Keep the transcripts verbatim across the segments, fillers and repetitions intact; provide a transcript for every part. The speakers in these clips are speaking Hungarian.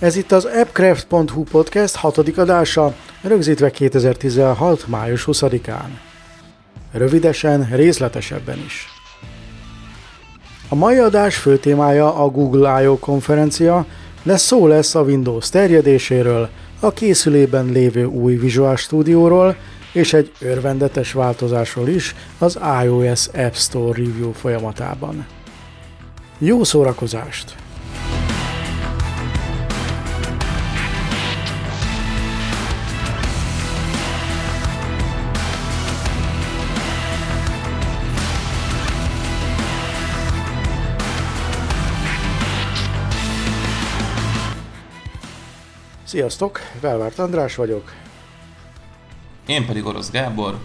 Ez itt az Appcraft.hu podcast hatodik adása, rögzítve kétezer-tizenhat. május huszadikán. Rövidesen, részletesebben is. A mai adás fő témája a Google I O konferencia, de szó lesz a Windows terjedéséről, a készülében lévő új Visual Studio-ról és egy örvendetes változásról is az iOS App Store review folyamatában. Jó szórakozást! Sziasztok! Felvárt András vagyok. Én pedig Orosz Gábor.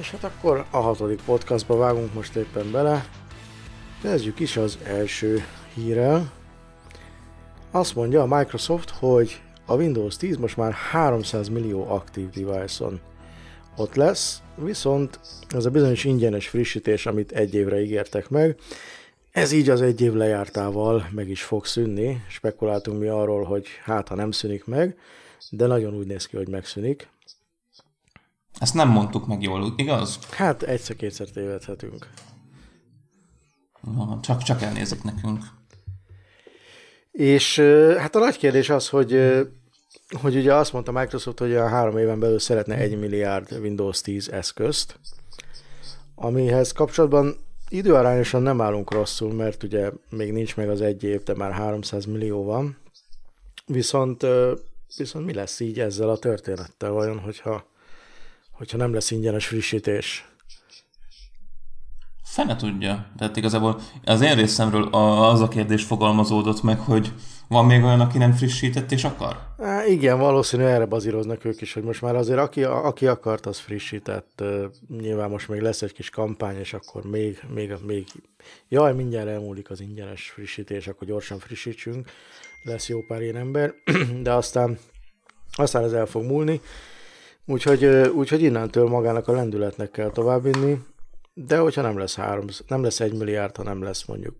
És hát akkor a hatodik podcastba vágunk most éppen bele. Kezdjük is az első hírrel. Azt mondja a Microsoft, hogy a Windows tíz most már háromszáz millió aktív device-on ott lesz, viszont ez a bizonyos ingyenes frissítés, amit egy évre ígértek meg, ez így az egy év lejártával meg is fog szűnni. Spekuláltunk mi arról, hogy hát, ha nem szűnik meg, de nagyon úgy néz ki, hogy megszűnik. Ezt nem mondtuk meg jól, igaz? Hát egyszer-kétszer tévedhetünk. Csak, csak elnézek nekünk. És hát a nagy kérdés az, hogy, hogy ugye azt mondta Microsoft, hogy a három éven belül szeretne egy milliárd Windows tíz eszközt, amihez kapcsolatban időarányosan nem állunk rosszul, mert ugye még nincs meg az egy év, de már háromszáz millió van. Viszont, viszont mi lesz így ezzel a történettel vajon, hogyha, hogyha nem lesz ingyenes frissítés? Fene tudja. Tehát igazából az én részemről az a kérdés fogalmazódott meg, hogy van még olyan, aki nem frissített és akar? Há, igen, valószínűleg erre bazíroznak ők is, hogy most már azért aki, aki akart, az frissített. Nyilván most még lesz egy kis kampány, és akkor még, még, még jaj, mindjárt elmúlik az ingyenes frissítés, akkor gyorsan frissítsünk. Lesz jó pár ilyen ember, de aztán, aztán ez el fog múlni. Úgyhogy, úgyhogy innentől magának a lendületnek kell továbbvinni. De hogyha nem lesz három, nem lesz egy milliárd, ha nem lesz mondjuk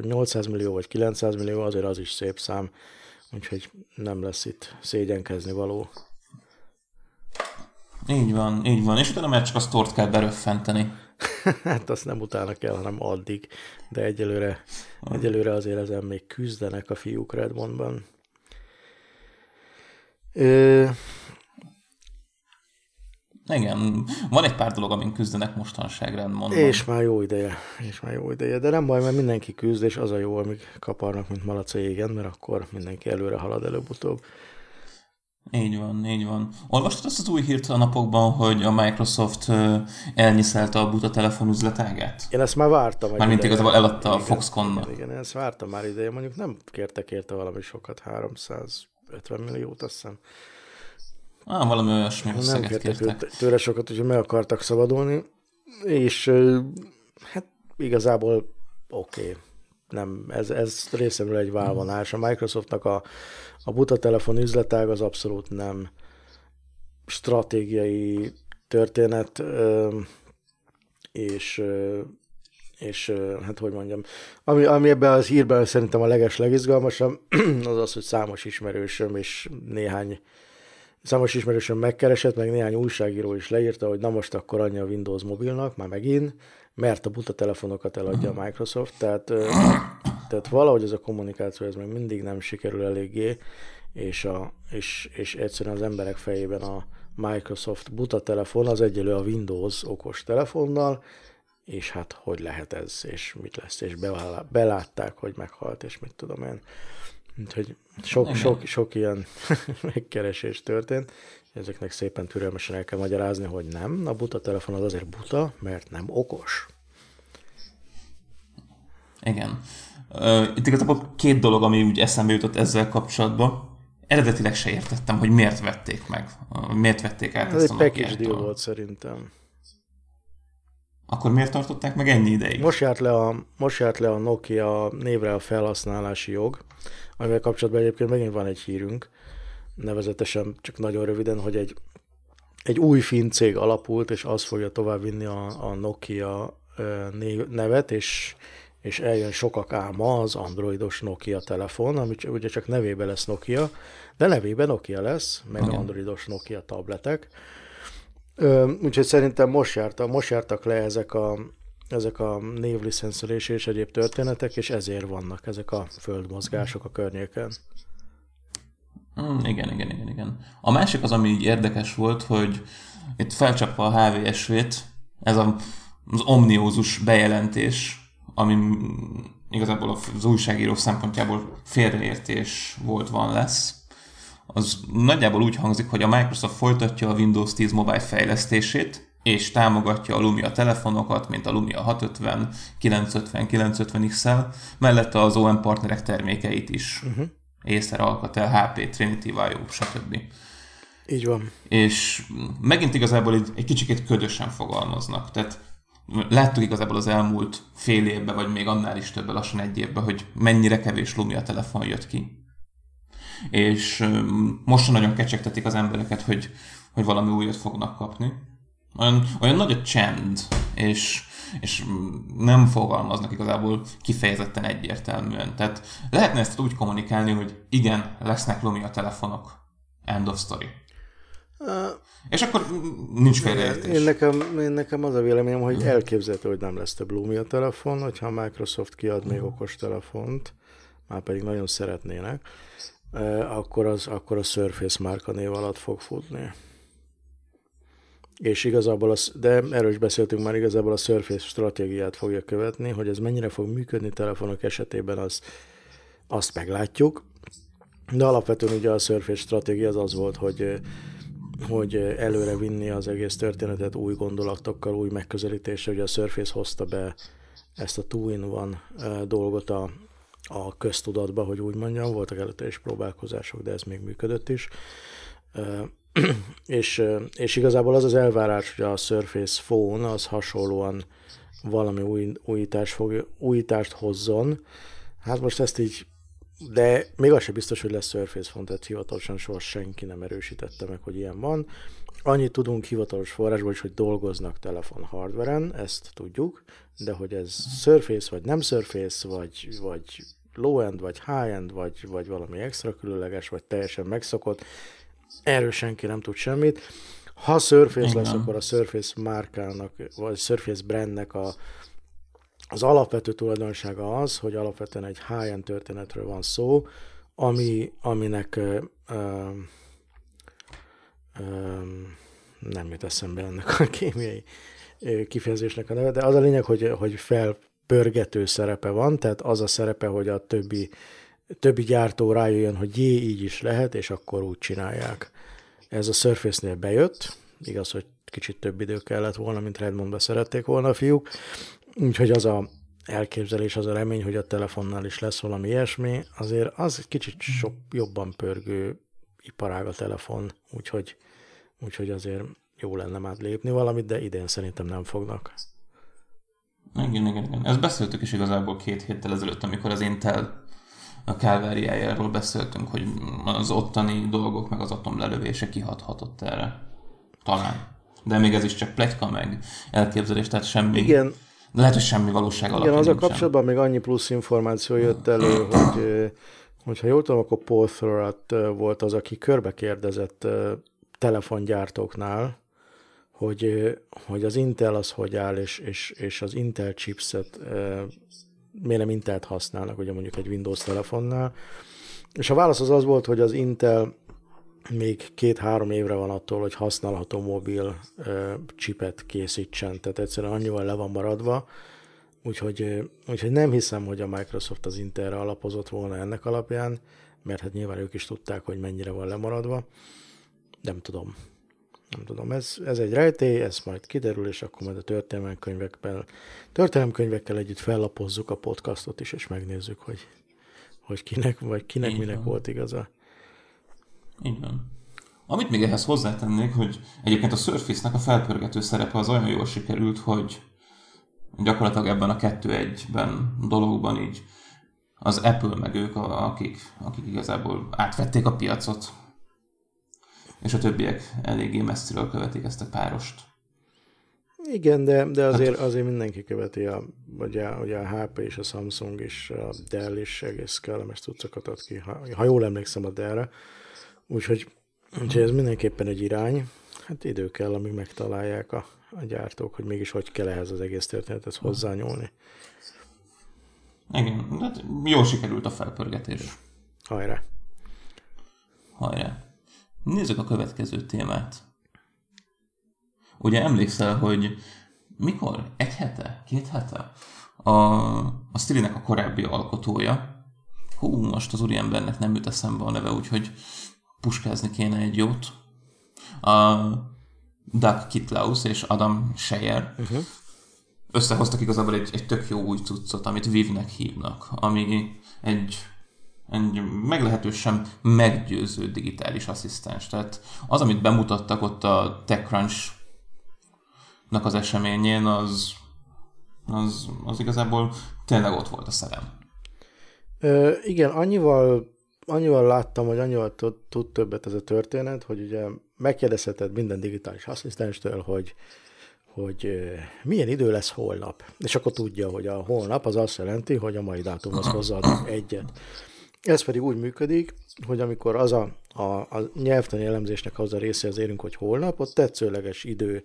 nyolcszáz millió vagy kilencszáz millió, azért az is szép szám, úgyhogy nem lesz itt szégyenkezni való. Így van, így van. És utána már csak a sztort kell beröffenteni. Hát azt nem utána kell, hanem addig. De egyelőre, egyelőre azért ezen még küzdenek a fiúk Redmondban. Ö... Igen, van egy pár dolog, amin küzdenek mostanság Redmondban. És már jó ideje, és már jó ideje, de nem baj, mert mindenki küzd, és az a jó, amíg kaparnak, mint malac a jégen, mert akkor mindenki előre halad előbb-utóbb. Így van, így van. Olvastad azt az új hírt a napokban, hogy a Microsoft elnyiszálta a buta telefonüzletágát? Én ezt már vártam. Mármint igazából eladta igen, a Foxconnak. Igen, igen, ezt vártam már ideje, mondjuk nem kértek érte valami sokat, háromszázötven milliót azt hiszem. Ah, valami olyasmi összeget nem kértek. kértek. Tőle sokat, úgyhogy meg akartak szabadulni, és hát igazából oké, okay. nem, ez, ez részemről egy válvonás. A Microsoftnak a, a buta telefon üzletág az abszolút nem stratégiai történet, és, és hát hogy mondjam, ami, ami ebben az hírben szerintem a leges legizgalmasabb, az az, hogy számos ismerősöm és néhány Számos ismerősöm megkeresett, meg néhány újságíró is leírta, hogy na most akkor annyi a Windows Mobile-nak, már megint, mert a buta telefonokat eladja a Microsoft, tehát, tehát valahogy ez a kommunikáció, ez még mindig nem sikerül eléggé, és, a, és, és egyszerűen az emberek fejében a Microsoft buta telefon az egyelő a Windows okos telefonnal, és hát hogy lehet ez, és mit lesz, és belátták, hogy meghalt, és mit tudom én. Úgyhogy sok, sok, sok ilyen megkeresés történt. Ezeknek szépen türelmesen el kell magyarázni, hogy nem, a buta telefon az azért buta, mert nem okos. Igen. Itt igazából két dolog, ami úgy eszembe jutott ezzel kapcsolatban. Eredetileg se értettem, hogy miért vették meg. Miért vették át ezt a Nokiától. Ez egy package deal volt szerintem. Akkor miért tartották meg ennyi ideig? Most járt le a, most járt le a Nokia névre a felhasználási jog, amivel kapcsolatban egyébként megint van egy hírünk, nevezetesen csak nagyon röviden, hogy egy, egy új finn cég alapult, és az fogja továbbvinni a, a Nokia név, nevet, és, és eljön sokak álma az androidos Nokia telefon, amit ugye csak nevébe lesz Nokia, de nevében Nokia lesz, meg okay. androidos Nokia tabletek. Ö, úgyhogy szerintem most, járta, most jártak le ezek a, ezek a névliszenszelés és egyéb történetek, és ezért vannak ezek a földmozgások a környéken. Mm, igen, igen, igen, igen. A másik az, ami így érdekes volt, hogy itt felcsapva a há vé es-vét, ez a, az omniózus bejelentés, ami igazából az újságíró szempontjából félreértés volt, van, lesz. Az nagyjából úgy hangzik, hogy a Microsoft folytatja a Windows tíz mobile fejlesztését, és támogatja a Lumia telefonokat, mint a Lumia hatszázötven, kilencszázötven, kilencszázötven X-el, mellette az o em partnerek termékeit is. Uh-huh. Acer, Alcatel, há pé, Trinity, i o, stb. Így van. És megint igazából egy, egy kicsikét ködösen fogalmaznak. Tehát láttuk igazából az elmúlt fél évben, vagy még annál is többen, lassan egy évben, hogy mennyire kevés Lumia telefon jött ki. És most nagyon kecsegtetik az embereket, hogy, hogy valami újat fognak kapni. Olyan, olyan nagy a csend, és, és nem fogalmaznak igazából kifejezetten egyértelműen. Tehát lehetne ezt úgy kommunikálni, hogy igen, lesznek Lumia telefonok. End of story. Uh, és akkor nincs félreértés. Én nekem, én nekem az a véleményem, hogy uh-huh. elképzelhető, hogy nem lesz több Lumia telefon, hogyha Microsoft kiad uh-huh. még okostelefont, már pedig nagyon szeretnének, akkor, az, akkor a Surface márka név alatt fog futni. És igazából, az, de erről is beszéltünk már, igazából a Surface stratégiát fogja követni, hogy ez mennyire fog működni telefonok esetében, az, azt meglátjuk. De alapvetően ugye a Surface stratégia az az volt, hogy, hogy előre vinni az egész történetet új gondolatokkal, új megközelítésre. Ugye a Surface hozta be ezt a two in one dolgot a, a köztudatba, hogy úgy mondjam, voltak előtte is próbálkozások, de ez még működött is. És, és igazából az az elvárás, hogy a Surface Phone az hasonlóan valami új, újítást, fog, újítást hozzon. Hát most ezt így, de még az sem biztos, hogy lesz Surface Phone, tehát hivatalosan soha senki nem erősítette meg, hogy ilyen van. Annyit tudunk hivatalos forrásból is, hogy dolgoznak telefon hardveren, ezt tudjuk, de hogy ez Surface vagy nem Surface, vagy, vagy low-end, vagy high-end, vagy, vagy valami extra különleges, vagy teljesen megszokott, erről senki nem tud semmit. Ha Surface Igen. lesz, akkor a Surface márkának, vagy Surface brandnek a, az alapvető tulajdonsága az, hogy alapvetően egy high-end történetről van szó, ami, aminek ö, ö, ö, nem jut eszembe ennek a kémiai kifejezésnek a neve, de az a lényeg, hogy, hogy felpörgető szerepe van, tehát az a szerepe, hogy a többi többi gyártó rájöjjön, hogy jé, így is lehet, és akkor úgy csinálják. Ez a Surface-nél bejött, igaz, hogy kicsit több idő kellett volna, mint Redmondba szerették volna a fiúk, úgyhogy az a elképzelés, az a remény, hogy a telefonnál is lesz valami ilyesmi, azért az egy kicsit sok jobban pörgő iparág a telefon, úgyhogy, úgyhogy azért jó lenne már lépni valamit, de idén szerintem nem fognak. Igen, igen, igen. Ezt beszéltük is igazából két héttel ezelőtt, amikor az Intel a Calvary-ájáról beszéltünk, hogy az ottani dolgok, meg az atomlelövése kihathatott erre. Talán. De még ez is csak pletyka, meg elképzelés, tehát semmi. Igen. Lehet, hogy semmi valóság alapján. Igen, az a kapcsolatban sem. Még annyi plusz információ jött elő, hogy hogyha jól tudom, akkor Paul Thurrott volt az, aki körbe kérdezett telefongyártóknál, hogy, hogy az Intel az hogy áll, és, és, és az Intel chipset miért nem Intelt használnak, ugye mondjuk egy Windows telefonnál. És a válasz az az volt, hogy az Intel még két-három évre van attól, hogy használható mobil ö, chipet készítsen, tehát egyszerűen annyival le van maradva, úgyhogy, úgyhogy nem hiszem, hogy a Microsoft az Intelre alapozott volna ennek alapján, mert hát nyilván ők is tudták, hogy mennyire van lemaradva. Nem tudom. Nem tudom, ez, ez egy rejtély, ez majd kiderül, és akkor majd a történelemkönyvekben, történelemkönyvekkel együtt fellapozzuk a podcastot is, és megnézzük, hogy, hogy kinek, vagy kinek, így minek van. Volt igaza. Így van. Amit még ehhez hozzátennék, hogy egyébként a Surface-nek a felpörgető szerepe az olyan jól sikerült, hogy gyakorlatilag ebben a kettő egyben dologban így az Apple meg ők, akik, akik igazából átvették a piacot, és a többiek eléggé messziről követik ezt a párost. Igen, de, de azért, azért mindenki követi, a, ugye, ugye a há pé és a Samsung és a Dell is egész kellemes cuccokat ad ki, ha, ha jól emlékszem a Dellre. Úgyhogy, úgyhogy ez mindenképpen egy irány. Hát idő kell, amíg megtalálják a, a gyártók, hogy mégis hogy kell ehhez az egész történetet hozzányúlni. Igen, de jól sikerült a felpörgetés. Hajrá! Hajrá! Nézzük a következő témát. Ugye emlékszel, hogy mikor? Egy hete? Két hete? A, a Siri-nek a korábbi alkotója. Hú, most az úriembernek nem jut eszembe a neve, úgyhogy puskázni kéne egy jót. A Doug Kitlaus és Adam Scheyer uh-huh. összehoztak igazából egy, egy tök jó új cuccot, amit Vivnek hívnak, ami egy... egy meglehetősen meggyőző digitális asszisztens. Tehát az, amit bemutattak ott a TechCrunch-nak az eseményén, az, az, az igazából tényleg ott volt a szerem. Ö, igen, annyival, annyival láttam, hogy annyival tud többet ez a történet, hogy ugye megkérdezheted minden digitális asszisztenstől, hogy hogy milyen idő lesz holnap. És akkor tudja, hogy a holnap az azt jelenti, hogy a mai dátumhoz hozzáadunk egyet. Ez pedig úgy működik, hogy amikor az a, a, a nyelvtani elemzésnek az a részéhez érünk, hogy holnap, ott tetszőleges idő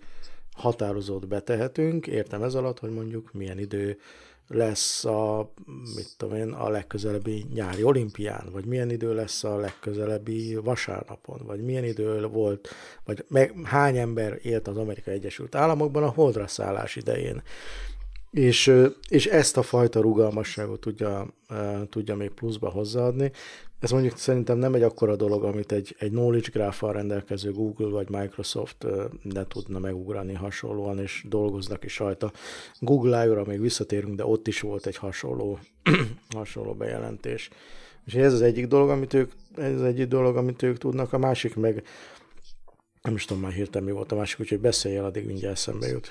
határozót betehetünk, értem ez alatt, hogy mondjuk milyen idő lesz a, mit tudom én, a legközelebbi nyári olimpián, vagy milyen idő lesz a legközelebbi vasárnapon, vagy milyen idő volt, vagy meg, hány ember élt az Amerikai Egyesült Államokban a holdra szállás idején. És, és ezt a fajta rugalmasságot tudja, tudja még pluszba hozzáadni. Ez mondjuk szerintem nem egy akkora dolog, amit egy, egy knowledge gráffal rendelkező Google vagy Microsoft ne tudna megugrani hasonlóan, és dolgoznak is rajta. Google I O-ra még visszatérünk, de ott is volt egy hasonló, hasonló bejelentés. És ez az egyik dolog, amit ők, ez az egyik dolog, amit ők tudnak, a másik meg, nem is tudom már hirtelen mi volt a másik, úgyhogy beszéljél, addig mindjárt eszembe jut.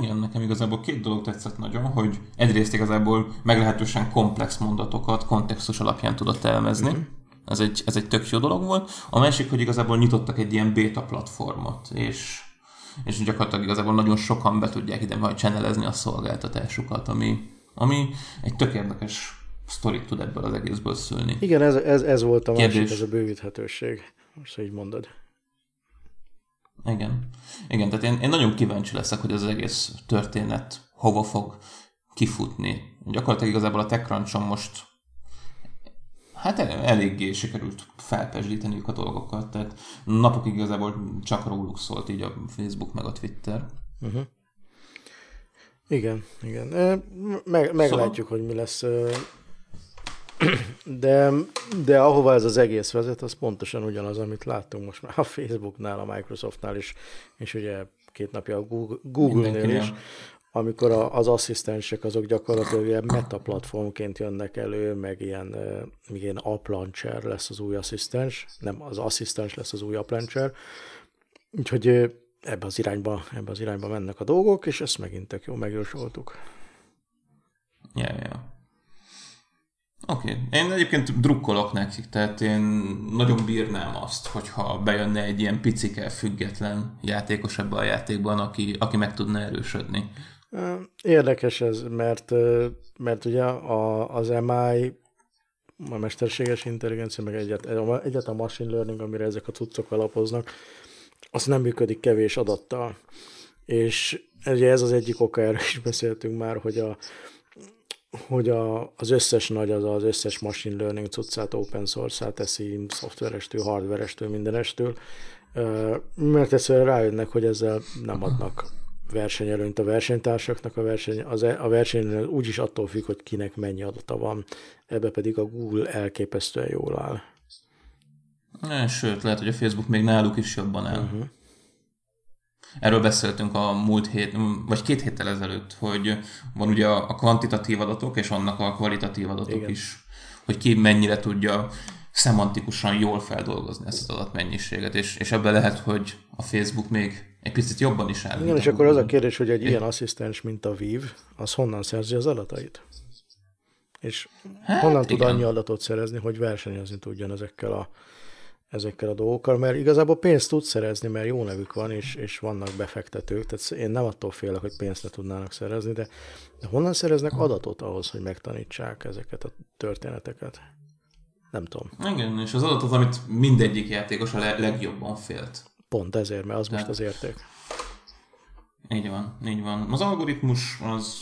Igen, nekem igazából két dolog tetszett nagyon, hogy egyrészt igazából meglehetősen komplex mondatokat kontextus alapján tudott elemezni. Mm-hmm. Ez egy, ez egy tök jó dolog volt. A másik, hogy igazából nyitottak egy ilyen beta platformot, és, és gyakorlatilag igazából nagyon sokan be tudják ide majd channelezni a szolgáltatásukat, ami, ami egy tök érdekes sztorit tud ebből az egészből szülni. Igen, ez, ez, ez volt a Kérdés. másik, ez a bővíthetőség, most így mondod. Igen. Igen, tehát én, én nagyon kíváncsi leszek, hogy ez az egész történet hova fog kifutni. Gyakorlatilag igazából a TechCrunch-on most hát el, eléggé sikerült felpesdíteniük a dolgokat, tehát napokig igazából csak róluk szólt így a Facebook meg a Twitter. Uh-huh. Igen, igen. Meg, meglátjuk, szóval... hogy mi lesz. De, de ahova ez az egész vezet, az pontosan ugyanaz, amit láttunk most már a Facebooknál, a Microsoftnál is, és ugye két napja a Google, Google-nél is, amikor a, az asszisztensek azok gyakorlatilag ilyen metaplatformként jönnek elő, meg ilyen, ilyen app launcher lesz az új asszisztens, nem, az asszisztens lesz az új app launcher, úgyhogy ebbe az irányba, ebbe az irányba mennek a dolgok, és ezt megint tök jól megjósoltuk. Yeah, yeah. Oké, okay. Én egyébként drukkolok nekik, tehát én nagyon bírnám azt, hogyha bejönne egy ilyen picike, független játékos ebben a játékban, aki, aki meg tudna erősödni. Érdekes ez, mert, mert ugye a, az em i, a mesterséges intelligencia, meg egyet, egyet a machine learning, amire ezek a cuccok alapoznak, az nem működik kevés adattal. És ugye ez az egyik oka, erről is beszéltünk már, hogy a hogy a, az összes nagy, az az összes machine learning cuccát open source-át teszi, szoftverestől, hardverestől, mindenestől, mert egyszerűen rájönnek, hogy ezzel nem adnak versenyelőnyt a versenytársaknak, a verseny, az, a verseny úgyis attól függ, hogy kinek mennyi adata van, ebbe pedig a Google elképesztően jól áll. Sőt, lehet, hogy a Facebook még náluk is jobban áll. Uh-huh. Erről beszéltünk a múlt hét, vagy két héttel ezelőtt, hogy van ugye a kvantitatív adatok, és annak a kvalitatív adatok Igen. is, hogy ki mennyire tudja szemantikusan jól feldolgozni ezt az adatmennyiséget, és, és ebben lehet, hogy a Facebook még egy picit jobban is áll. Igen, és akkor az a kérdés, hogy egy é. ilyen asszisztens, mint a Viv, az honnan szerzi az adatait? És hát honnan igen. tud annyi adatot szerezni, hogy versenyezni tudjon ezekkel a ezekkel a dolgokkal, mert igazából pénzt tudsz szerezni, mert jó nevük van, és, és vannak befektetők, tehát én nem attól félek, hogy pénzt le tudnának szerezni, de, de honnan szereznek adatot ahhoz, hogy megtanítsák ezeket a történeteket? Nem tudom. Igen, és az adatot, amit mindegyik játékos a legjobban félt. Pont ezért, mert az de... most az érték. Így van, így van. Az algoritmus az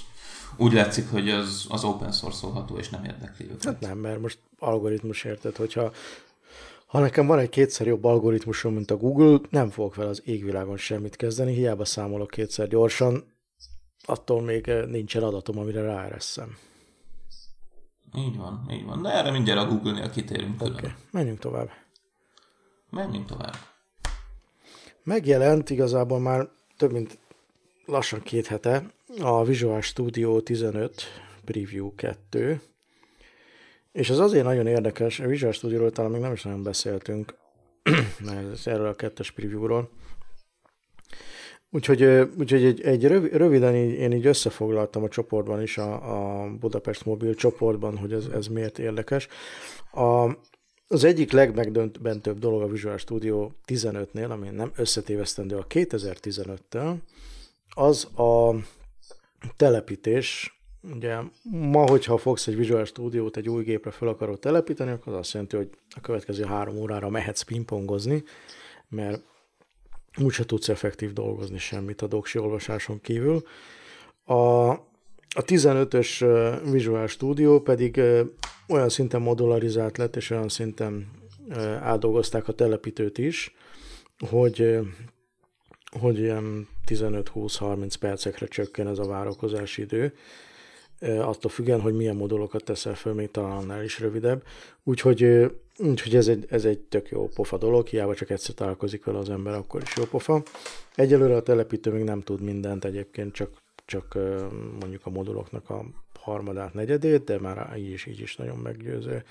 úgy látszik, hogy az, az open source-olható, és nem érdekli őket. Hát nem, mert most algoritmus érted, hogyha ha nekem van egy kétszer jobb algoritmusom, mint a Google, nem fogok vele az égvilágon semmit kezdeni, hiába számolok kétszer gyorsan, attól még nincsen adatom, amire ráereszem. Így van, így van. De erre mindjárt a Google-nél kitérünk külön. Okay. Menjünk tovább. Menjünk tovább. Megjelent igazából már több mint lassan két hete a Visual Studio tizenöt Preview kettő, és ez azért nagyon érdekes, a Visual Studio-ról talán még nem is nagyon beszéltünk, mert erről a kettes preview-ról. Úgyhogy, úgyhogy egy, egy röviden így, én így összefoglaltam a csoportban is, a, a Budapest Mobil csoportban, hogy ez, ez miért érdekes. A, az egyik legmegdöbbentőbb dolog a Visual Studio tizenötnél, ami nem összetévesztendő a kétezer-tizenöttől, az a telepítés. Ugye ma, hogyha fogsz egy Visual Studiót egy új gépre fel akarod telepíteni, akkor az azt jelenti, hogy a következő három órára mehetsz pingpongozni, mert úgyse tudsz effektív dolgozni semmit a doksi olvasáson kívül. A, a tizenötös Visual Studio pedig olyan szinten modularizált lett, és olyan szinten átdolgozták a telepítőt is, hogy... hogy ilyen tizenöt-húsz-harminc percekre csökken ez a várakozási idő, attól függően, hogy milyen modulokat teszel föl, még talán annál is rövidebb. Úgyhogy, úgyhogy ez, egy, ez egy tök jó pofa dolog, hiába csak egyszer találkozik vele az ember, akkor is jó pofa. Egyelőre a telepítő még nem tud mindent egyébként, csak, csak mondjuk a moduloknak a harmadát, negyedét, de már így is, így is nagyon meggyőző.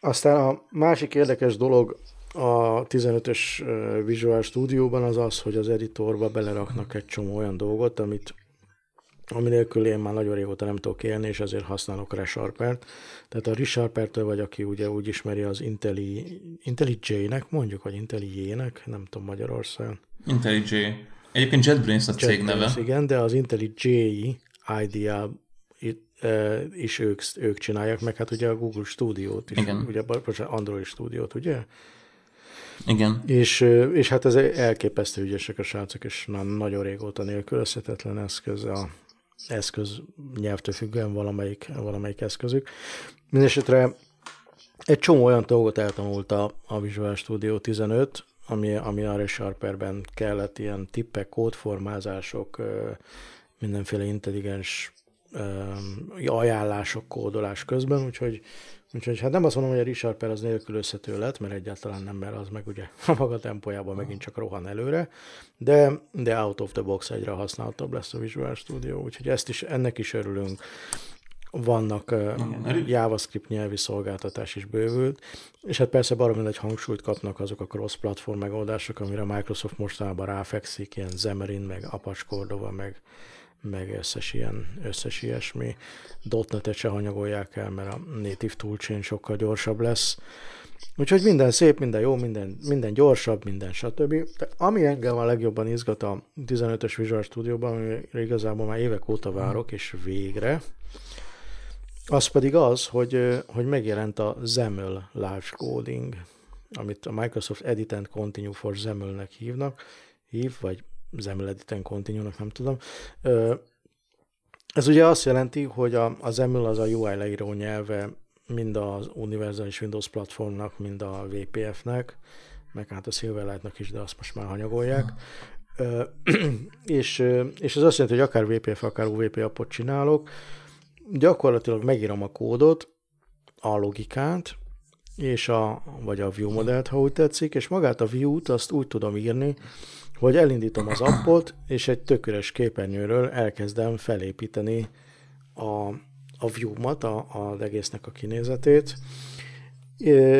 Aztán a másik érdekes dolog, a tizenötös Visual Studio-ban az az, hogy az editorba beleraknak egy csomó olyan dolgot, amit, ami nélkül én már nagyon régóta nem tudok élni, és ezért használok ReSharpert. Tehát a ReSharpertől vagy, aki ugye úgy ismeri az Intelli, IntelliJ-nek, mondjuk, vagy IntelliJ-nek, nem tudom Magyarországon. IntelliJ. Egyébként JetBrains a cég neve. Igen, de az IntelliJ ideál is ők, ők csinálják meg, hát ugye a Google Studio-t is, igen. Ugye, bocsánat, Android Studio-t, ugye? Igen. És, és hát ez elképesztő ügyesek a srácok, és már nagyon régóta nélkülözhetetlen eszköz, a eszköz nyelvtől függően valamelyik, valamelyik eszközük. Mindenesetre egy csomó olyan dolgot eltanult a, a Visual Studio tizenöt, ami, ami a ReSharperben kellett, ilyen tippek, kódformázások, mindenféle intelligens ajánlások kódolás közben, úgyhogy Úgyhogy hát nem azt mondom, hogy a ReSharper az nélkülözhető lett, mert egyáltalán nem, mert az meg ugye a maga tempójában megint csak rohan előre, de, de out of the box egyre használtabb lesz a Visual Studio, úgyhogy ezt is, ennek is örülünk. Vannak uh, JavaScript nyelvi szolgáltatás is bővült, és hát persze baromi nagy hangsúlyt kapnak azok a cross-platform megoldások, amire Microsoft mostanában ráfekszik, ilyen Xamarin, meg Apache Cordova, meg meg összes ilyen, összes ilyesmi. dot netet se hanyagolják el, mert a native toolchain sokkal gyorsabb lesz. Úgyhogy minden szép, minden jó, minden, minden gyorsabb, minden stb. De ami engem a legjobban izgat a tizenötös Visual Studio-ban, amire igazából már évek óta várok, és végre, az pedig az, hogy, hogy megjelent a Zeml Live Coding, amit a Microsoft Edit and Continue for Zeml-nek hívnak, hív, vagy Zeml Edit and Continue-nak, nem tudom. Ez ugye azt jelenti, hogy a, a Zeml az a u i leíró nyelve mind az univerzális Windows platformnak, mind a vé pé ef-nek, meg hát a Silverlight-nak is, de azt most már hanyagolják. Ö, és, és ez azt jelenti, hogy akár vé pé ef, akár u vé pé appot csinálok, gyakorlatilag megírom a kódot, a logikát, és a, vagy a view modellt, ha úgy tetszik, és magát a view-t azt úgy tudom írni, hogy elindítom az appot, és egy tök üres képernyőről elkezdem felépíteni a, a view-mat, az egésznek a kinézetét.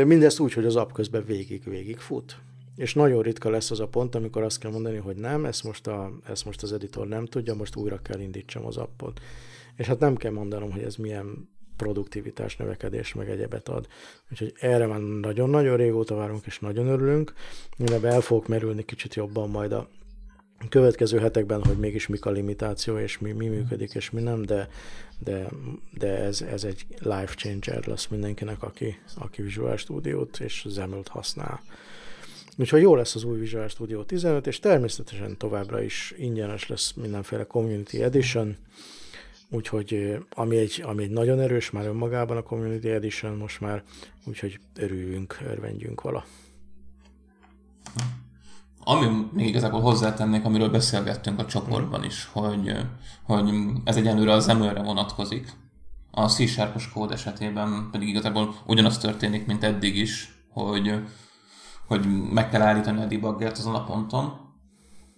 Mindezt úgy, hogy az app közben végig-végig fut. És nagyon ritka lesz az a pont, amikor azt kell mondani, hogy nem, ezt most, a, ezt most az editor nem tudja, most újra kell indítsam az appot. És hát nem kell mondanom, hogy ez milyen produktivitás növekedés, meg egyebet ad. Úgyhogy erre már nagyon-nagyon régóta várunk, és nagyon örülünk. Mindenbe el fogok merülni kicsit jobban majd a következő hetekben, hogy mégis mik a limitáció, és mi, mi működik, és mi nem, de, de, de ez, ez egy life changer lesz mindenkinek, aki, aki Visual Studiót és Zeml-t használ. Úgyhogy jó lesz az új Visual Studio tizenöt, és természetesen továbbra is ingyenes lesz mindenféle Community Edition, úgyhogy ami egy, ami egy nagyon erős már önmagában a Community Edition most már, úgyhogy örüljünk, örvendjünk vala. Ami még igazából hozzátennék, amiről beszélgettünk a csoportban is, hogy, hogy ez egyenlőre a Zemlre vonatkozik, a C-sharpos kód esetében pedig igazából ugyanaz történik, mint eddig is, hogy, hogy meg kell állítani a debuggert azon a ponton,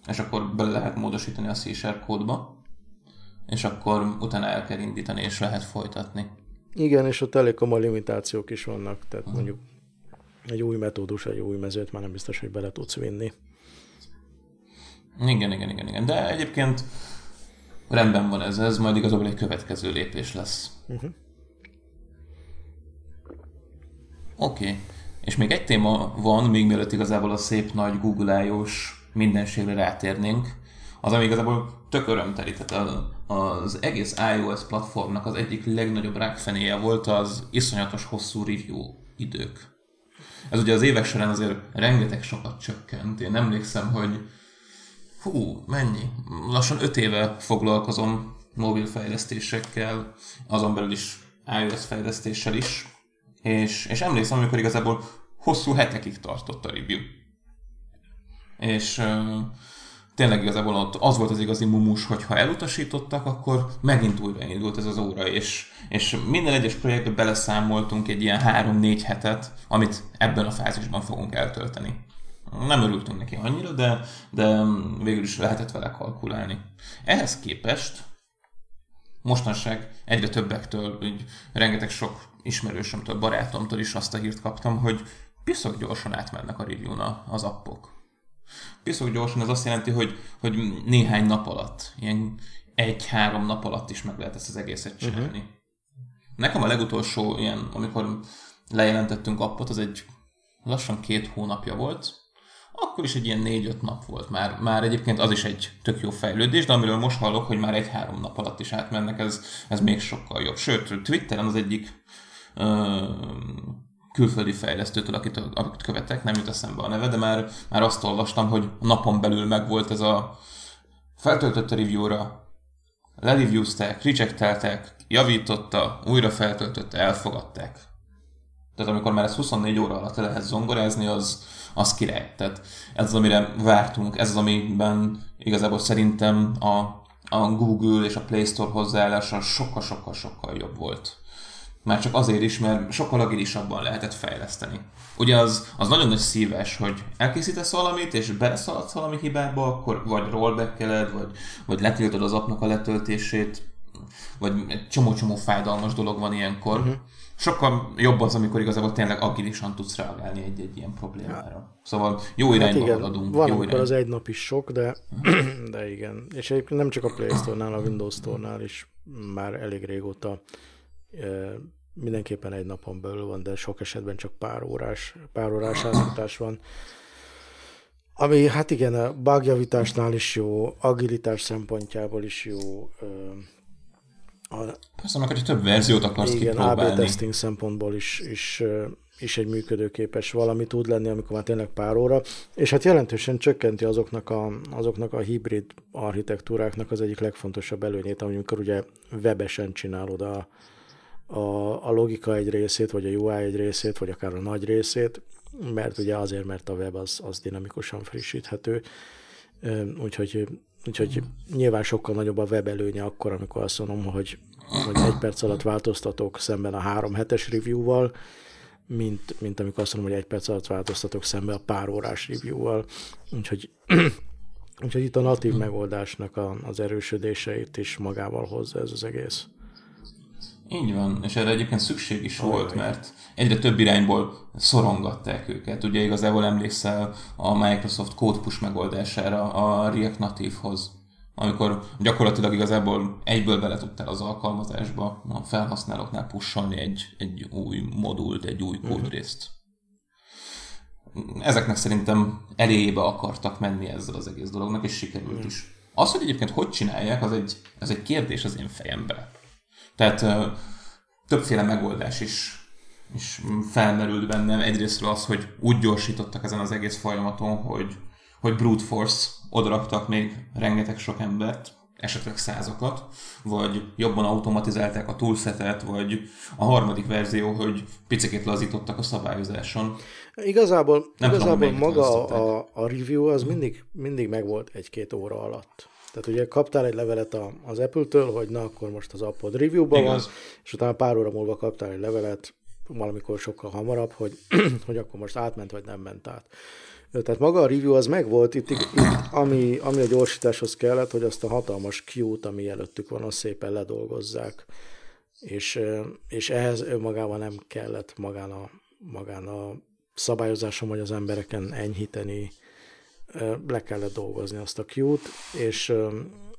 és akkor bele lehet módosítani a C-sharp kódba, és akkor utána el kell indítani, és lehet folytatni. Igen, és ott elég komoly limitációk is vannak, tehát mondjuk egy új metódus, egy új mezőt már nem biztos, hogy bele tudsz vinni. Igen, igen, igen, igen. De egyébként rendben van ez, ez majd igazából egy következő lépés lesz. Uh-huh. Oké. Okay. És még egy téma van, még mielőtt igazából a szép nagy Google I O-s mindenségre rátérnénk, az, ami igazából tök örömteli. Tehát az egész iOS platformnak az egyik legnagyobb rákfenéje volt az iszonyatos hosszú review idők. Ez ugye az évek során azért rengeteg sokat csökkent. Én emlékszem, hogy hú, mennyi? Lassan öt éve foglalkozom mobilfejlesztésekkel, azon belül is iOS fejlesztéssel is, és, és emlékszem, amikor igazából hosszú hetekig tartott a review. És euh, tényleg igazából ott az volt az igazi mumus, hogy ha elutasítottak, akkor megint újraindult ez az óra, és, és minden egyes projektbe beleszámoltunk egy ilyen három-négy hetet, amit ebben a fázisban fogunk eltölteni. Nem örültünk neki annyira, de, de végül is lehetett vele kalkulálni. Ehhez képest mostanság egyre többektől, így rengeteg sok ismerősömtől, barátomtól is azt a hírt kaptam, hogy piszok gyorsan átmennek a review-n az appok. Piszok gyorsan, ez azt jelenti, hogy, hogy néhány nap alatt, ilyen egy-három nap alatt is meg lehet ezt az egészet csinálni. Uh-huh. Nekem a legutolsó ilyen, amikor lejelentettünk appot, az egy lassan két hónapja volt, akkor is egy ilyen négy-öt nap volt már. Már egyébként az is egy tök jó fejlődés, de amiről most hallok, hogy már egy-három nap alatt is átmennek, ez, ez még sokkal jobb. Sőt, Twitteren az egyik ö, külföldi fejlesztőtől, akit, akit követek, nem jut eszembe a neve, de már, már azt olvastam, hogy napon belül megvolt ez a feltöltött a review-ra, lereviewzták, rejecteltek, javította, újra feltöltötte, elfogadták. Tehát amikor már ez huszonnégy óra alatt lehet zongorázni, az, az király. Tehát ez az, amire vártunk, ez az, amiben igazából szerintem a, a Google és a Play Store hozzáállása sokkal-sokkal-sokkal jobb volt. Már csak azért is, mert sokkal agilisabban lehetett fejleszteni. Ugye az, az nagyon nagy szíves, hogy elkészítesz valamit, és beleszaladsz valami hibába, akkor vagy rollback-eled, vagy, vagy letiltod az appnak a letöltését, vagy egy csomó-csomó fájdalmas dolog van ilyenkor. Uh-huh. Sokkal jobb az, amikor igazából tényleg agilisan tudsz reagálni egy-egy ilyen problémára. Szóval jó irányba haladunk. Hát van, amikor irány... az egy nap is sok, de, de igen. És egyébként nem csak a Play Store-nál, a Windows Store-nál is már elég régóta mindenképpen egy napon belül van, de sok esetben csak pár órás, pár órás átfutás van. Ami hát igen, a bugjavításnál is jó, agilitás szempontjából is jó. A, Persze, meg, hogy több verziót akarsz igen, kipróbálni. Igen, á bé testing szempontból is, is, is egy működőképes valami tud lenni, amikor már tényleg pár óra, és hát jelentősen csökkenti azoknak a, azoknak a hibrid architektúráknak az egyik legfontosabb előnyét, amikor ugye webesen csinálod a, a, a logika egy részét, vagy a u i egy részét, vagy akár a nagy részét, mert ugye azért, mert a web az, az dinamikusan frissíthető, úgyhogy Úgyhogy nyilván sokkal nagyobb a web előnye akkor, amikor azt mondom, hogy, hogy egy perc alatt változtatok szemben a három hetes review-val, mint, mint amikor azt mondom, hogy egy perc alatt változtatok szemben a pár órás review-val. Úgyhogy, úgyhogy itt a natív megoldásnak a, az erősödéseit is magával hozza ez az egész. Így van, és erre egyébként szükség is oh, volt, igen. Mert egyre több irányból szorongatták őket. Ugye igazából emlékszel a Microsoft Code Push megoldására a React Native-hoz, amikor gyakorlatilag igazából egyből bele tudtál az alkalmazásba a felhasználóknál pusholni egy, egy új modult, egy új kódrészt. Ezeknek szerintem elébe akartak menni ezzel az egész dolognak, és sikerült is. Az, hogy egyébként hogy csinálják, az egy, az egy kérdés az én fejemben. Tehát többféle megoldás is, is felmerült bennem. Egyrésztről az, hogy úgy gyorsítottak ezen az egész folyamaton, hogy, hogy brute force, odaraktak még rengeteg sok embert, esetleg százakat, vagy jobban automatizálták a toolsetet, vagy a harmadik verzió, hogy picikét lazítottak a szabályozáson. Igazából, igazából tudom, maga a, a review az mindig, mindig megvolt egy-két óra alatt. Tehát ugye kaptál egy levelet az Apple-től, hogy na, akkor most az appod review-ban van, és utána pár óra múlva kaptál egy levelet, valamikor sokkal hamarabb, hogy, hogy akkor most átment, vagy nem ment át. Tehát maga a review az megvolt, itt, itt ami, ami a gyorsításhoz kellett, hogy azt a hatalmas queue-t, ami előttük van, azt szépen ledolgozzák. És, és ehhez önmagában nem kellett magán a, magán a szabályozáson, vagy az embereken enyhíteni, le kellett dolgozni azt a queue-t, és,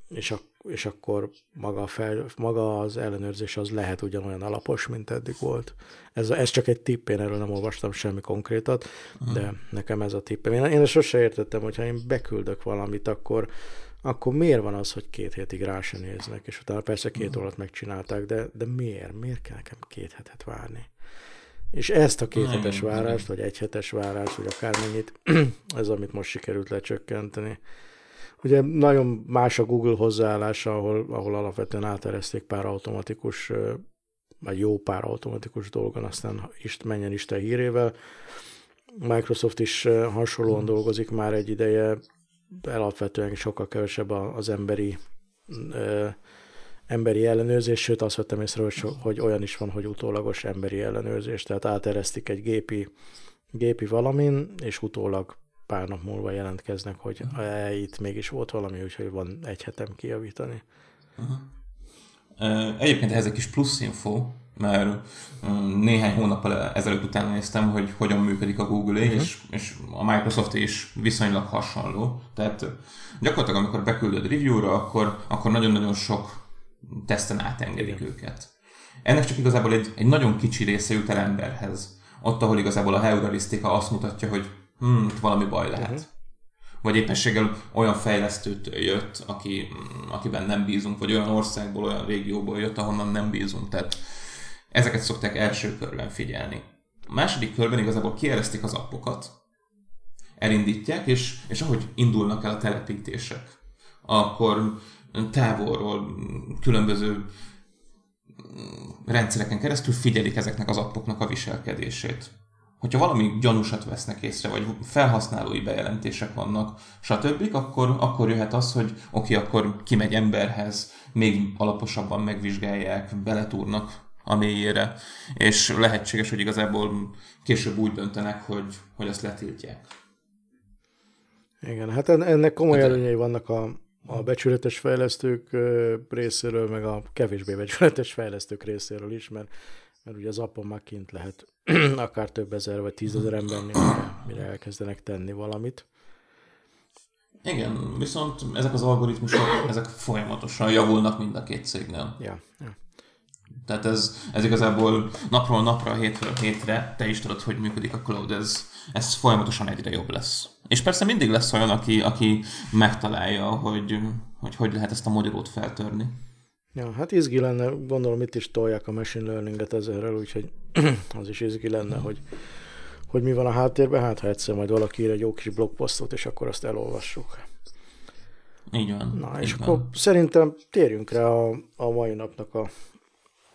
és, ak- és akkor maga, fel, maga az ellenőrzés az lehet ugyanolyan alapos, mint eddig volt. Ez, ez csak egy tipp, én erről nem olvastam semmi konkrétat, de nekem ez a tippem. Én, én sose értettem, hogyha én beküldök valamit, akkor, akkor miért van az, hogy két hétig rá se néznek, és utána persze két órát megcsinálták, de, de miért? Miért kell nekem két hetet várni? És ezt a két hetes várást, vagy egy hetes várást, vagy akármennyit, ez, amit most sikerült lecsökkenteni. Ugye nagyon más a Google hozzáállása, ahol, ahol alapvetően áterezték pár automatikus, vagy jó pár automatikus dolgon, aztán menjen Isten hírével. Microsoft is hasonlóan dolgozik már egy ideje, alapvetően sokkal kevesebb az emberi emberi ellenőrzés, sőt azt vettem észre, hogy, so, hogy olyan is van, hogy utólagos emberi ellenőrzés, tehát áteresztik egy gépi, gépi valamin, és utólag pár nap múlva jelentkeznek, hogy e, itt mégis volt valami, úgyhogy van egy hetem kijavítani. Uh-huh. Egyébként ez egy kis plusz info, mert néhány hónappal ezelőtt utána néztem, hogy hogyan működik a Google, uh-huh. és, és a Microsoft is viszonylag hasonló. Tehát gyakorlatilag amikor beküldöd review-ra, akkor, akkor nagyon-nagyon sok teszten átengedik őket. Ennek csak igazából egy, egy nagyon kicsi része jut el emberhez. Ott, ahol igazából a heurisztika azt mutatja, hogy hm, itt valami baj lehet. Uh-huh. Vagy éppenséggel olyan fejlesztőtől jött, aki, akiben nem bízunk, vagy olyan országból, olyan régióból jött, ahonnan nem bízunk. Tehát ezeket szokták első körben figyelni. A második körben igazából kieresztik az appokat, elindítják, és, és ahogy indulnak el a telepítések, akkor távolról különböző rendszereken keresztül figyelik ezeknek az appoknak a viselkedését. Hogyha valami gyanúsat vesznek észre, vagy felhasználói bejelentések vannak, stb., akkor, akkor jöhet az, hogy oké, akkor kimegy emberhez, még alaposabban megvizsgálják, beletúrnak a mélyére, és lehetséges, hogy igazából később úgy döntenek, hogy, hogy azt letiltják. Igen, hát ennek komoly hát, előnyei vannak a a becsületes fejlesztők részéről, meg a kevésbé becsületes fejlesztők részéről is, mert, mert ugye az appon már kint lehet akár több ezer vagy tízezer embernél, mire, mire elkezdenek tenni valamit. Igen, viszont ezek az algoritmusok ezek folyamatosan javulnak mind a két cégnél. Ja, ja. Tehát ez, ez igazából napról napra, hétről hétre, te is tudod, hogy működik a cloud, ez, ez folyamatosan egyre jobb lesz. És persze mindig lesz olyan, aki, aki megtalálja, hogy, hogy hogy lehet ezt a magyarót feltörni. Ja, hát izgi lenne, gondolom itt is tolják a machine learninget ezerrel, úgyhogy az is izgi lenne, hmm. hogy, hogy mi van a háttérben, hát ha egyszer majd valaki ír egy jó kis blogposztot, és akkor azt elolvassuk. Így van. Na, így és van. Akkor szerintem térjünk rá a, a mai napnak a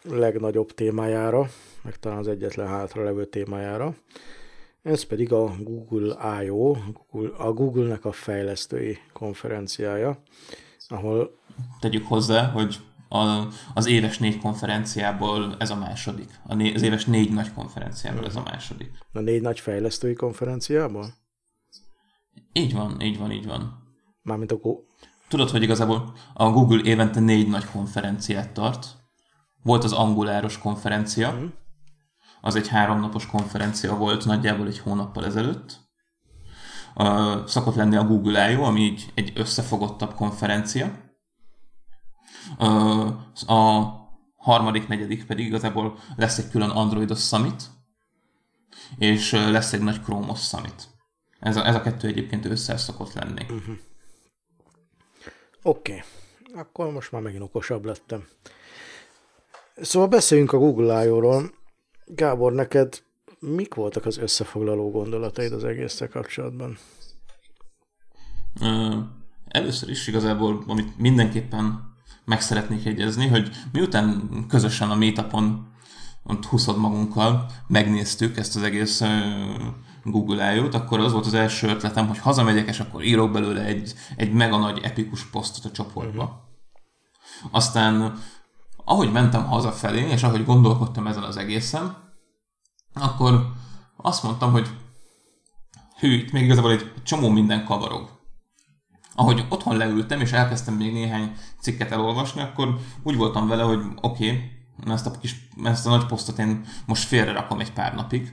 legnagyobb témájára, meg talán az egyetlen hátra levő témájára. Ez pedig a Google I O, a Google-nek a fejlesztői konferenciája, ahol... Tegyük hozzá, hogy a, az éves négy konferenciából ez a második. A né, az éves négy nagy konferenciából ez a második. A négy nagy fejlesztői konferenciából? Így van, így van, így van. Mármint a Google... Tudod, hogy igazából a Google évente négy nagy konferenciát tart. Volt az anguláros konferencia, mm. az egy háromnapos konferencia volt nagyjából egy hónappal ezelőtt. Uh, szokott lenni a Google I O, ami így egy összefogottabb konferencia. A harmadik, negyedik pedig igazából lesz egy külön Androidos Summit, és lesz egy nagy Chrome-os Summit. Ez a, ez a kettő egyébként össze szokott lenni. Uh-huh. Oké, okay. Akkor most már megint okosabb lettem. Szóval beszéljünk a Google I O-ról. Gábor, neked mik voltak az összefoglaló gondolataid az egészre kapcsolatban? Uh, először is igazából, amit mindenképpen meg szeretnék jegyezni, hogy miután közösen a meetupon húszod magunkkal megnéztük ezt az egész uh, Google I O-t, akkor az volt az első ötletem, hogy hazamegyek, és akkor írok belőle egy, egy mega nagy epikus posztot a csoportba. Uh-huh. Aztán ahogy mentem hazafelé, és ahogy gondolkodtam ezen az egészen, akkor azt mondtam, hogy hű, itt még igazából egy csomó minden kavarog. Ahogy otthon leültem, és elkezdtem még néhány cikket elolvasni, akkor úgy voltam vele, hogy oké, okay, ezt, ezt a nagy posztot én most félre rakom egy pár napig,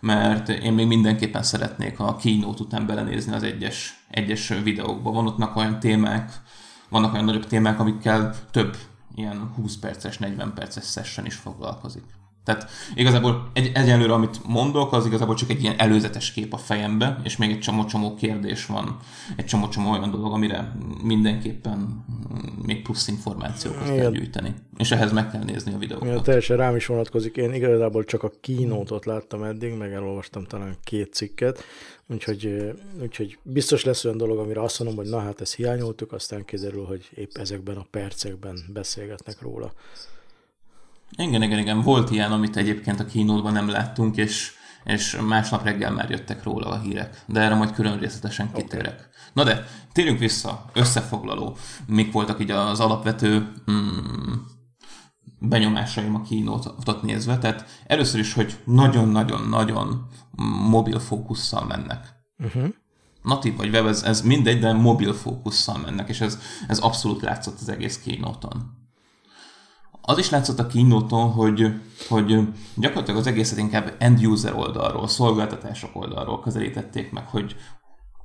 mert én még mindenképpen szeretnék a keynote után belenézni az egyes, egyes videókba. Vannak olyan témák, vannak olyan nagyobb témák, amikkel több ilyen húsz perces, negyven perces session is foglalkozik. Tehát igazából egy, egyelőre, amit mondok, az igazából csak egy ilyen előzetes kép a fejembe, és még egy csomó-csomó kérdés van, egy csomó-csomó olyan dolog, amire mindenképpen még plusz információkat igen. kell gyűjteni. És ehhez meg kell nézni a videókat. Igen, teljesen rám is vonatkozik. Én igazából csak a keynote-ot láttam eddig, meg elolvastam talán két cikket, úgyhogy, úgyhogy biztos lesz olyan dolog, amire azt mondom, hogy na hát ezt hiányoltuk, aztán kiderül, hogy épp ezekben a percekben beszélgetnek róla. Igen, igen, igen. Volt ilyen, amit egyébként a kínóban nem láttunk, és, és másnap reggel már jöttek róla a hírek. De erre majd külön részletesen kitérek. Okay. Na de, térjünk vissza. Összefoglaló. Mik voltak így az alapvető mm, benyomásaim a kínótot nézve. Tehát először is, hogy nagyon-nagyon-nagyon mobil fókusszal mennek. Uh-huh. Natív vagy web, ez, ez mindegy, de mobil fókusszal mennek, és ez, ez abszolút látszott az egész kínóton. Az is látszott a kínóton, hogy, hogy gyakorlatilag az egészet inkább end-user oldalról, szolgáltatások oldalról közelítették meg, hogy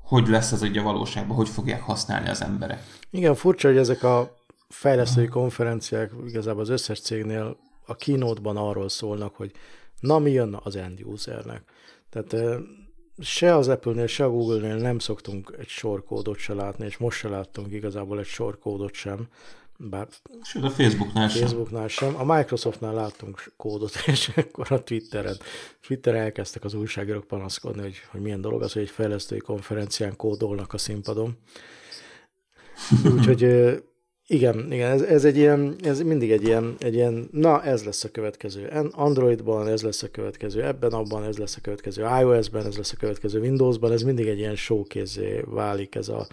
hogy lesz ez ugye a valóságban, hogy fogják használni az emberek. Igen, furcsa, hogy ezek a fejlesztői konferenciák igazából az összes cégnél a kínótban arról szólnak, hogy na mi jön az end-usernek. Tehát se az Apple-nél, se a Google-nél nem szoktunk egy sor kódot se látni, és most se láttunk igazából egy sor kódot sem. Bár sőt, a Facebooknál, Facebooknál sem. sem. A Microsoftnál láttunk kódot, és akkor a Twitteren. Twitteren elkezdtek az újságírók panaszkodni, hogy, hogy milyen dolog az, hogy egy fejlesztői konferencián kódolnak a színpadon. Úgyhogy igen, igen ez, ez, egy ilyen, ez mindig egy ilyen, egy ilyen, na ez lesz a következő Androidban, ez lesz a következő ebben, abban, ez lesz a következő iOS-ben, ez lesz a következő Windowsban, ez mindig egy ilyen showkézzé válik ez a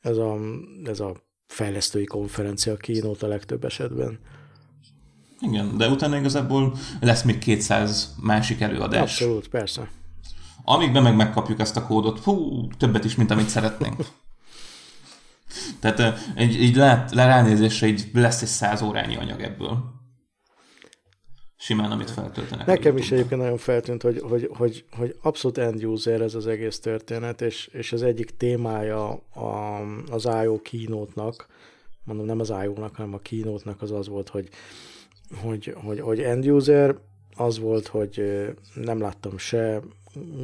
ez a, ez a fejlesztői konferencia kínót a legtöbb esetben. Igen, de utána igazából lesz még kétszáz másik előadás. Abszolút, persze. Amikben meg megkapjuk ezt a kódot, hú, többet is, mint amit szeretnénk. Tehát így, így lát, ránézésre így lesz egy száz órányi anyag ebből. Simán, amit feltöltenek. Nekem is egyébként nagyon feltűnt, hogy, hogy, hogy, hogy abszolút end-user ez az egész történet, és, és az egyik témája a, az I O keynote-nak, mondom nem az I O-nak, hanem a keynote-nak az az volt, hogy, hogy, hogy, hogy end-user, az volt, hogy nem láttam se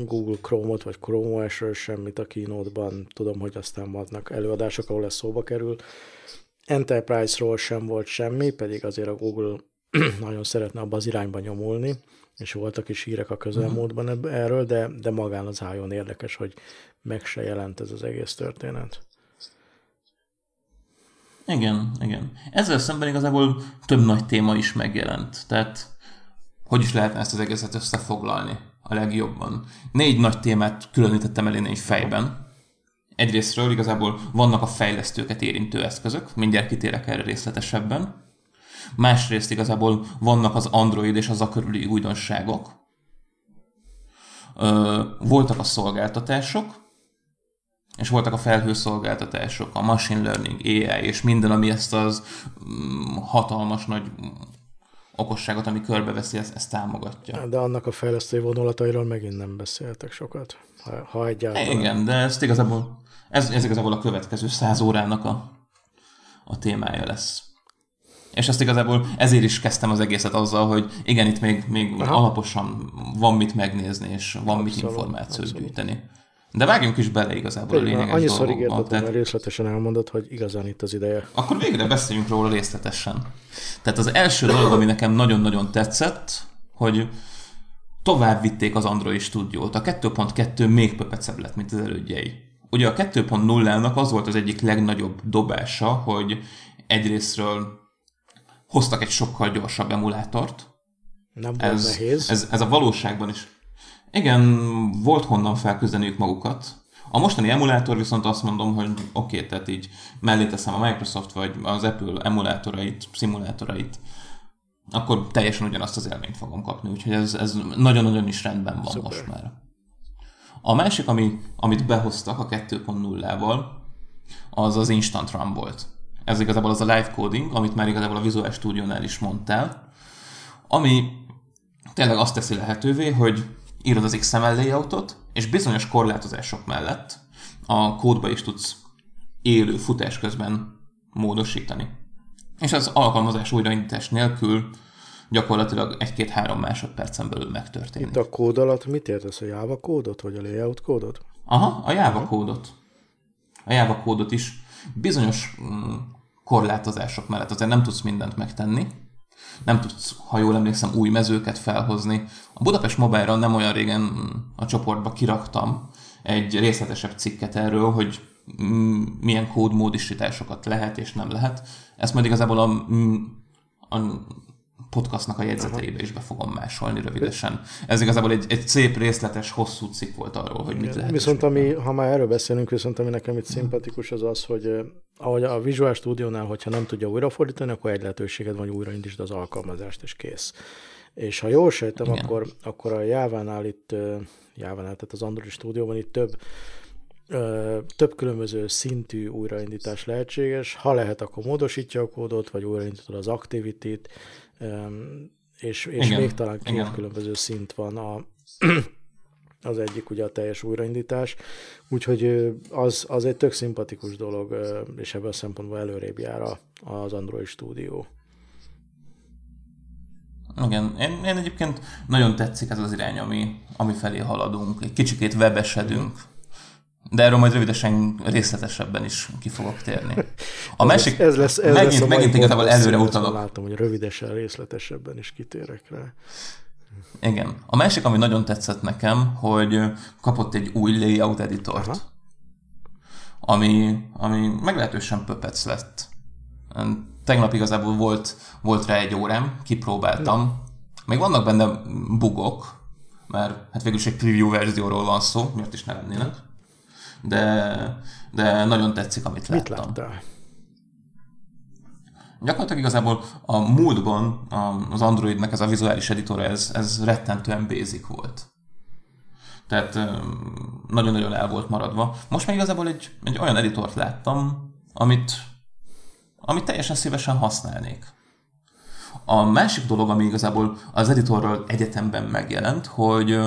Google Chrome-ot, vagy Chrome o es-ről semmit a keynote-ban, tudom, hogy aztán vannak előadások, ahol ez szóba kerül. Enterprise-ról sem volt semmi, pedig azért a Google nagyon szeretne abba az irányba nyomulni, és voltak is hírek a közelmúltban ebb- erről, de, de magán az I O-n érdekes, hogy meg se jelent ez az egész történet. Igen, igen. Ezzel szemben igazából több nagy téma is megjelent. Tehát hogy is lehetne ezt az egészet összefoglalni a legjobban? Négy nagy témát különítettem el én egy fejben. Egyrésztről igazából vannak a fejlesztőket érintő eszközök, mindjárt kitérek erre részletesebben. Másrészt igazából vannak az Android és az a körüli újdonságok. Voltak a szolgáltatások, és voltak a felhőszolgáltatások, a machine learning, á i, és minden, ami ezt az hatalmas nagy okosságot, ami körbeveszi, ezt, ezt támogatja. De annak a fejlesztői vonulatairól megint nem beszéltek sokat, ha, ha egyáltalán. Igen, de ezt igazából, ez, ez igazából a következő száz órának a, a témája lesz. És ezt igazából ezért is kezdtem az egészet azzal, hogy igen, itt még, még alaposan van mit megnézni, és van abszolút, mit információt abszolút. gyűjteni. De vágjunk is bele igazából Én a lényeges dolgokba. Annyiszor ígértetem, tehát... mert részletesen elmondod, hogy igazán itt az ideje. Akkor végre beszéljünk róla részletesen. Tehát az első dolog, ami nekem nagyon-nagyon tetszett, hogy tovább vitték az Android Studiót. A kettő pont kettő még pöpecebb lett, mint az elődjei. Ugye a kettő pont nullának az volt az egyik legnagyobb dobása, hogy egyrészről hoztak egy sokkal gyorsabb emulátort. Nem volt ez, nehéz. Ez, ez a valóságban is. Igen, volt honnan felküzdeniük magukat. A mostani emulátor viszont azt mondom, hogy oké, okay, tehát így mellé teszem a Microsoft vagy az Apple emulátorait, szimulátorait, akkor teljesen ugyanazt az élményt fogom kapni. Úgyhogy ez, ez nagyon-nagyon is rendben van Szuper. most már. A másik, ami, amit behoztak a kettő pont nullával, az az Instant Run volt. Ez igazából az a live coding, amit már igazából a Visual Studio-nál is mondtál, ami tényleg azt teszi lehetővé, hogy írod az iksz em el layoutot, és bizonyos korlátozások mellett a kódba is tudsz élő futás közben módosítani. És az alkalmazás újraindítás nélkül gyakorlatilag egy-két-három másodpercen belül megtörténik. Itt a kód alatt mit értesz? A Java kódot, vagy a layout kódot? Aha, a Java Aha. kódot. A Java kódot is bizonyos korlátozások mellett, azért nem tudsz mindent megtenni, nem tudsz, ha jól emlékszem, új mezőket felhozni. A Budapest Mobile-ra nem olyan régen a csoportba kiraktam egy részletesebb cikket erről, hogy milyen kódmódisításokat lehet és nem lehet. Ezt majd igazából a, a podcastnak a jegyzetébe is be fogom másolni rövidesen. Ez igazából egy, egy szép részletes, hosszú cikk volt arról, hogy mit lehet. Viszont ami, ha már erről beszélünk, viszont ami nekem itt szimpatikus az az, hogy ahogy a Visual Studio-nál, hogyha nem tudja újrafordítani, akkor egy lehetőséged van, hogy újraindítsd az alkalmazást, és kész. És ha jól sejtem, akkor, akkor a Java-nál itt, Java-nál, tehát az Android Studio-ban itt több több különböző szintű újraindítás lehetséges. Ha lehet, akkor módosítja a kódot, vagy újraindítod az activity-t, és, és még talán két Igen. különböző szint van a, az egyik, ugye a teljes újraindítás. Úgyhogy az, az egy tök szimpatikus dolog, és ebből a szempontból előrébb jár az Android Studio. Igen, én, én egyébként nagyon tetszik ez az irány, ami, ami felé haladunk. Egy kicsikét webesedünk. Mm. De erről majd rövidesen részletesebben is ki fogok térni. A másik, ez lesz, ez megint, lesz a megint igazából előre utalok. Látom, hogy rövidesen részletesebben is kitérek rá. Igen. A másik, ami nagyon tetszett nekem, hogy kapott egy új layout editort, ami, ami meglehetősen pöpec lett. Tegnap igazából volt, volt rá egy órám, kipróbáltam. Ja. Még vannak benne bugok, mert hát végülis egy preview verzióról van szó, miért is ne lennének. De, de nagyon tetszik, amit láttam. Mit láttál? Gyakorlatilag igazából a múltban az Androidnek ez a vizuális editora, ez, ez rettentően basic volt. Tehát nagyon-nagyon el volt maradva. Most már igazából egy, egy olyan editort láttam, amit, amit teljesen szívesen használnék. A másik dolog, ami igazából az editorral egyetemben megjelent, hogy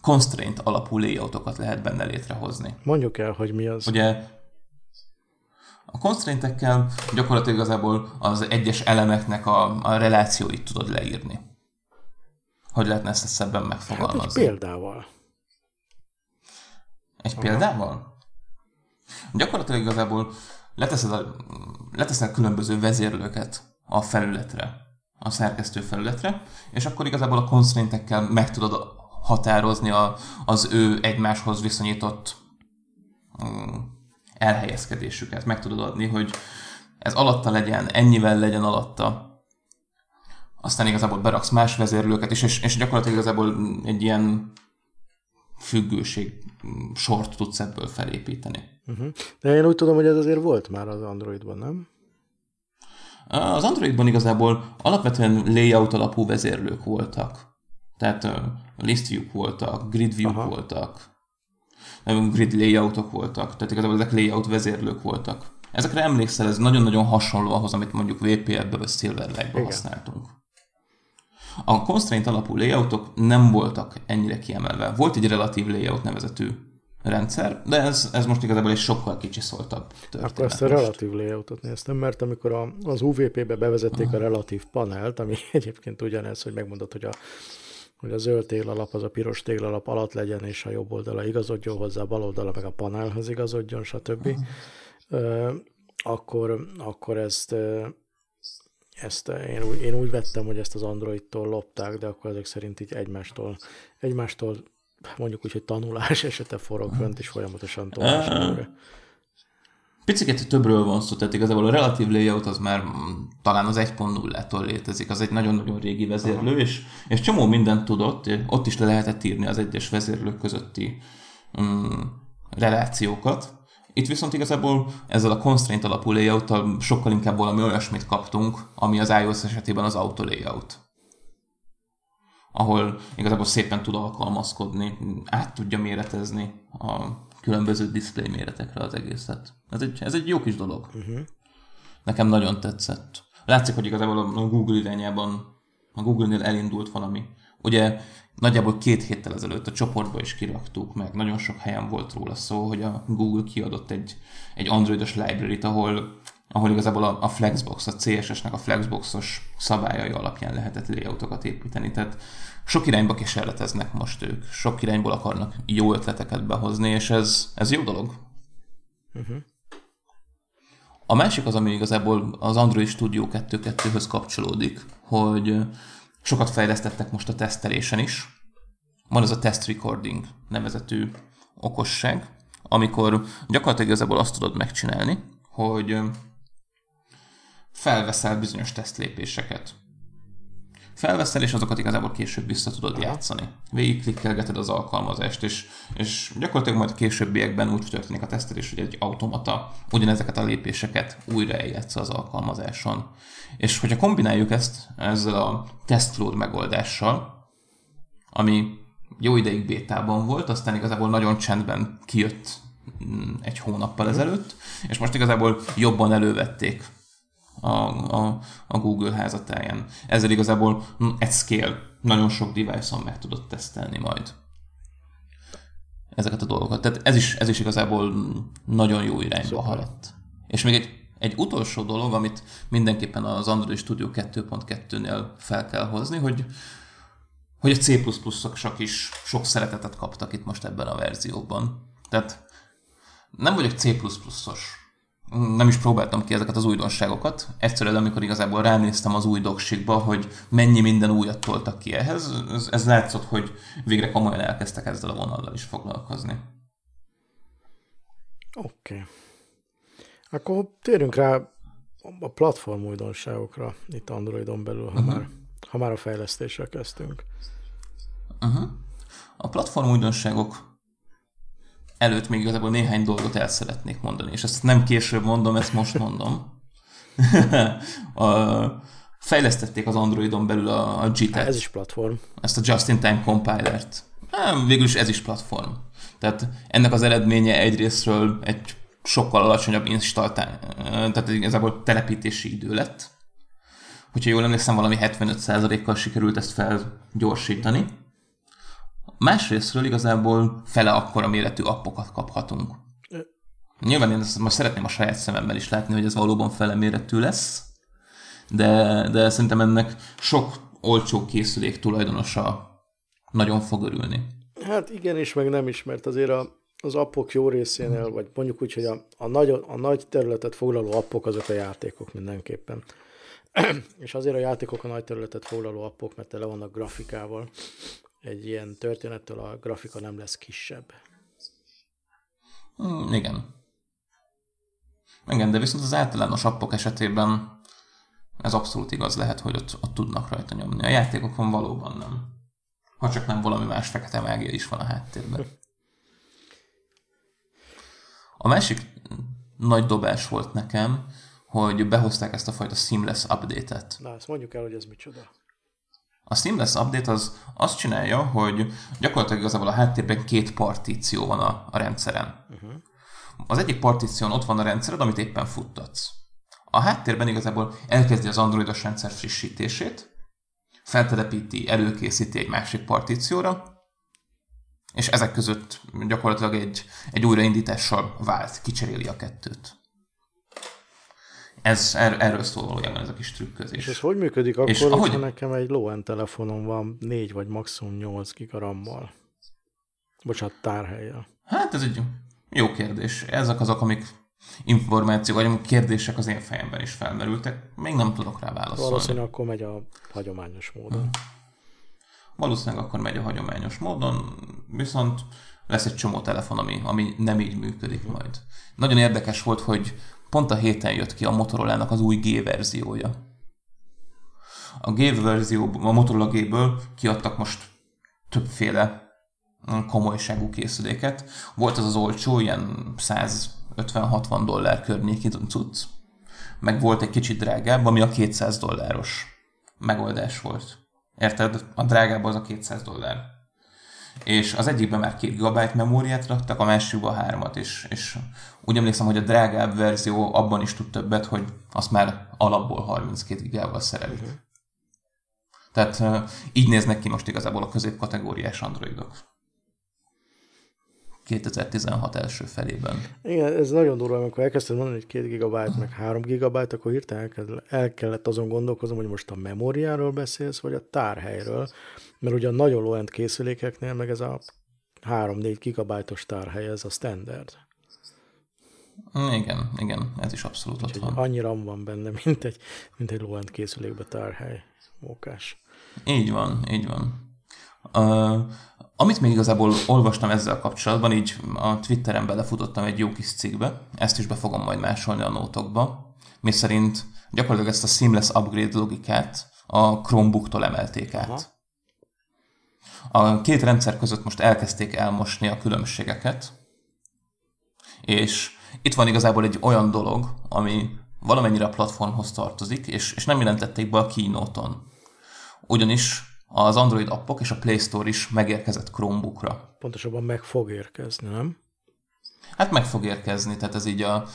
constraint alapú layoutokat lehet benne létrehozni. Mondjuk el, hogy mi az. Ugye a constraintekkel gyakorlatilag igazából az egyes elemeknek a, a relációit tudod leírni. Hogy lehetne ezt szebben megfogalmazni? Hát egy példával. Egy Aha. példával? Gyakorlatilag igazából leteszed, a, leteszed különböző vezérlőket a felületre, a szerkesztő felületre, és akkor igazából a constraintekkel meg tudod határozni a, az ő egymáshoz viszonyított elhelyezkedésüket. Meg tudod adni, hogy ez alatta legyen, ennyivel legyen alatta. Aztán igazából beraksz más vezérlőket, és, és, és gyakorlatilag igazából egy ilyen függőség sort tudsz ebből felépíteni. Uh-huh. De én úgy tudom, hogy ez azért volt már az Androidban, nem? Az Androidban igazából alapvetően layout alapú vezérlők voltak. Tehát listview-k voltak, gridview-k Aha. voltak, grid layoutok voltak, tehát igazából ezek layout vezérlők voltak. Ezekre emlékszel, ez nagyon-nagyon hasonló ahhoz, amit mondjuk vé pé ef-ből vagy Silverlight-ből használtunk. A constraint alapú layoutok nem voltak ennyire kiemelve. Volt egy relatív layout nevezetű rendszer, de ez, ez most igazából egy sokkal kicsiszoltabb történet. Akkor ezt a relatív layoutot néztem, mert amikor a, az u vé pé-be bevezették Aha. a relatív panelt, ami egyébként ugyanez, hogy megmondod, hogy a, hogy a zöld téglalap az a piros téglalap alatt legyen, és a jobb oldala igazodjon hozzá, a bal oldala meg a panelhez igazodjon, stb. Aha. Akkor, akkor ezt, ezt én, úgy, én úgy vettem, hogy ezt az Androidtól lopták, de akkor ezek szerint így egymástól, egymástól mondjuk úgy, hogy tanulás esete forog fönt, és folyamatosan tolás. Picikét többről van szó, tehát igazából a relatív layout az már talán az egy pont nullától létezik, az egy nagyon-nagyon régi vezérlő, és, és csomó mindent tudott, ott is le lehetett írni az egyes vezérlők közötti um, relációkat. Itt viszont igazából ezzel a constraint alapú layouttal sokkal inkább valami olyasmit kaptunk, ami az iOS esetében az auto layout, ahol igazából szépen tud alkalmazkodni, át tudja méretezni a különböző display méretekre az egészet. Ez egy, ez egy jó kis dolog. Uh-huh. Nekem nagyon tetszett. Látszik, hogy igazából a Google irányában, a Google-nél elindult valami. Ugye nagyjából két héttel ezelőtt a csoportba is kiraktuk meg, nagyon sok helyen volt róla szó, hogy a Google kiadott egy, egy androidos library-t, ahol ahol igazából a Flexbox, a cé es es-nek a Flexboxos szabályai alapján lehetett layoutokat építeni. Tehát sok irányba kísérleteznek most ők, sok irányból akarnak jó ötleteket behozni, és ez, ez jó dolog. Uh-huh. A másik az, ami igazából az Android Studio kettő pont kettőhöz kapcsolódik, hogy sokat fejlesztettek most a tesztelésen is. Van ez a test recording nevezetű okosság, amikor gyakorlatilag igazából azt tudod megcsinálni, hogy felveszel bizonyos tesztlépéseket. Felveszel, és azokat igazából később vissza tudod játszani. Végig klikkelgeted az alkalmazást, és, és gyakorlatilag majd későbbiekben úgy történik a tesztelés, hogy egy automata ugyanezeket a lépéseket újra eljátsza az alkalmazáson. És hogyha kombináljuk ezt ezzel a testflow megoldással, ami jó ideig bétában volt, aztán igazából nagyon csendben kijött egy hónappal ezelőtt, és most igazából jobban elővették A, a, a Google házatáján. Ezzel igazából egy scale, nagyon sok device-on meg tudod tesztelni majd ezeket a dolgokat. Tehát ez is, ez is igazából nagyon jó irányba haladt. És még egy, egy utolsó dolog, amit mindenképpen az Android Studio kettő pont kettőnél fel kell hozni, hogy, hogy a C++-ok is sok szeretetet kaptak itt most ebben a verzióban. Tehát nem vagyok C++-os, nem is próbáltam ki ezeket az újdonságokat. Egyszerűen, amikor igazából ránéztem az új doksikba, hogy mennyi minden újat toltak ki ehhez, ez, ez látszott, hogy végre komolyan elkezdtek ezzel a vonallal is foglalkozni. Oké. Okay. Akkor térjünk rá a platform újdonságokra itt Androidon belül, ha, uh-huh. már, ha már a fejlesztéssel kezdtünk. Uh-huh. A platform újdonságok előtt még igazából néhány dolgot el szeretnék mondani, és ezt nem később mondom, ezt most mondom. a, fejlesztették az Androidon belül a, a J I T-et. Ez is platform. Ezt a Just-in-Time Compiler-t. Hát, végülis ez is platform. Tehát ennek az eredménye egyrészről egy sokkal alacsonyabb install, tehát igazából telepítési idő lett. Hogyha jól emlékszem, valami hetvenöt százalékkal sikerült ezt felgyorsítani. Másrészről igazából fele akkora méretű appokat kaphatunk. Nyilván én ezt most szeretném a saját szememmel is látni, hogy ez valóban fele méretű lesz, de, de szerintem ennek sok olcsó készülék tulajdonosa nagyon fog örülni. Hát igen, és meg nem is, mert azért a, az appok jó részénél, vagy mondjuk úgy, hogy a, a, nagy, a nagy területet foglaló appok azok a játékok mindenképpen. És azért a játékok a nagy területet foglaló appok, mert tele vannak grafikával. Egy ilyen történettől a grafika nem lesz kisebb. Mm, igen. Igen, de viszont az általános appok esetében ez abszolút igaz lehet, hogy ott, ott tudnak rajta nyomni. A játékokon valóban nem. Ha csak nem valami más fekete mágia is van a háttérben. A másik nagy dobás volt nekem, hogy behozták ezt a fajta seamless update-et. Na, ezt mondjuk el, hogy ez micsoda. A Seamless Update az azt csinálja, hogy gyakorlatilag igazából a háttérben két partíció van a, a rendszeren. Uh-huh. Az egyik partíción ott van a rendszered, amit éppen futtatsz. A háttérben igazából elkezdi az androidos rendszer frissítését, feltelepíti, előkészíti egy másik partícióra, És ezek között gyakorlatilag egy, egy újraindítással vált, kicseréli a kettőt. Ez, er, erről szól valójában ez a kis trükközés. És hogy működik akkor, és ahogy... ha nekem egy low-end telefonom van négy vagy maximum nyolc giga rammal? Bocsánat, tárhellyel. Hát ez egy jó kérdés. Ezek azok, amik információk, vagy amik kérdések az én fejemben is felmerültek. Még nem tudok rá válaszolni. Valószínűleg akkor megy a hagyományos módon. Hmm. Valószínűleg akkor megy a hagyományos módon, viszont lesz egy csomó telefon, ami, ami nem így működik majd. Nagyon érdekes volt, hogy pont a héten jött ki a Motorola-nak az új G-verziója. A G-verzióból, a Motorola G-ből kiadtak most többféle komolyságú készüléket. Volt az az olcsó, ilyen száz ötven-hatvan dollár környéki cucc, meg volt egy kicsit drágább, ami a kétszáz dolláros megoldás volt. Érted? A drágább az a kétszáz dollár. És az egyikben már két gigabájt memóriát raktak, a másikban hármat is. És úgy emlékszem, hogy a drágább verzió abban is tud többet, hogy azt már alapból harminckét gigával szerelik. Uh-huh. Tehát így néznek ki most igazából a középkategóriás androidok. kétezer-tizenhat első felében. Igen, ez nagyon durva, amikor elkezdted mondani, hogy két gigabájt, meg három gigabájt, akkor hirtelen el kellett azon gondolkoznom, hogy most a memóriáról beszélsz, vagy a tárhelyről, mert ugye a nagyon low-end készülékeknél meg ez a három-négy gigabájtos tárhely, ez a standard. Igen, igen, ez is abszolút ott van. Annyi RAM van benne, mint egy, mint egy low-end készülékbe tárhely. Mókás. Így van, így van. Uh, Amit még igazából olvastam ezzel kapcsolatban, így a Twitteren belefutottam egy jó kis cikkbe, ezt is be fogom majd másolni a nótokba, miszerint gyakorlatilag ezt a seamless upgrade logikát a Chromebooktól emelték át. A két rendszer között most elkezdték elmosni a különbségeket, és itt van igazából egy olyan dolog, ami valamennyire a platformhoz tartozik, és, és nem jelentették be a Keynote-on. Ugyanis az Android appok és a Play Store is megérkezett Chromebookra. Pontosabban meg fog érkezni, nem? Hát meg fog érkezni, tehát ez így a,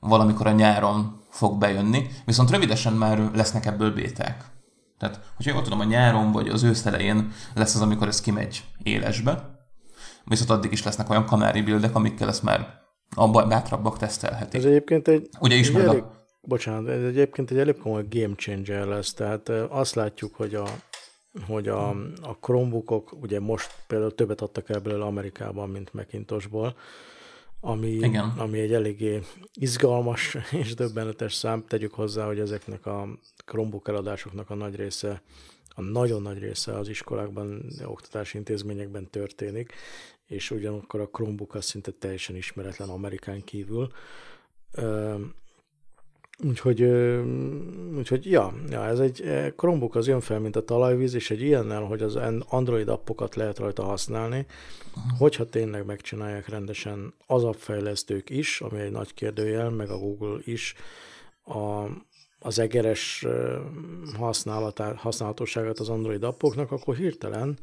valamikor a nyáron fog bejönni, viszont rövidesen már lesznek ebből béták. Tehát, hogyha jól tudom, a nyáron vagy az ősz elején lesz az, amikor ez kimegy élesbe, viszont addig is lesznek olyan kanári buildek, amikkel ezt már a bátrabbak tesztelhetik. Ez egyébként egy... Ugye ismered elég... a... Bocsánat, ez egyébként egy elég komoly game changer lesz, tehát azt látjuk, hogy a hogy a, a Chromebookok ugye most például többet adtak el belőle Amerikában, mint Macintosból, ami, ami egy eléggé izgalmas és döbbenetes szám. Tegyük hozzá, hogy ezeknek a Chromebook eladásoknak a nagy része, a nagyon nagy része az iskolákban, oktatási intézményekben történik, és ugyanakkor a Chromebook az szinte teljesen ismeretlen Amerikán kívül. Úgyhogy, úgyhogy ja, ja, ez egy Chromebook az jön fel, mint a talajvíz, és egy ilyennel, hogy az Android appokat lehet rajta használni, hogyha tényleg megcsinálják rendesen az appfejlesztők is, ami egy nagy kérdőjel, meg a Google is, a, az egeres használatosságát az Android appoknak, akkor hirtelen,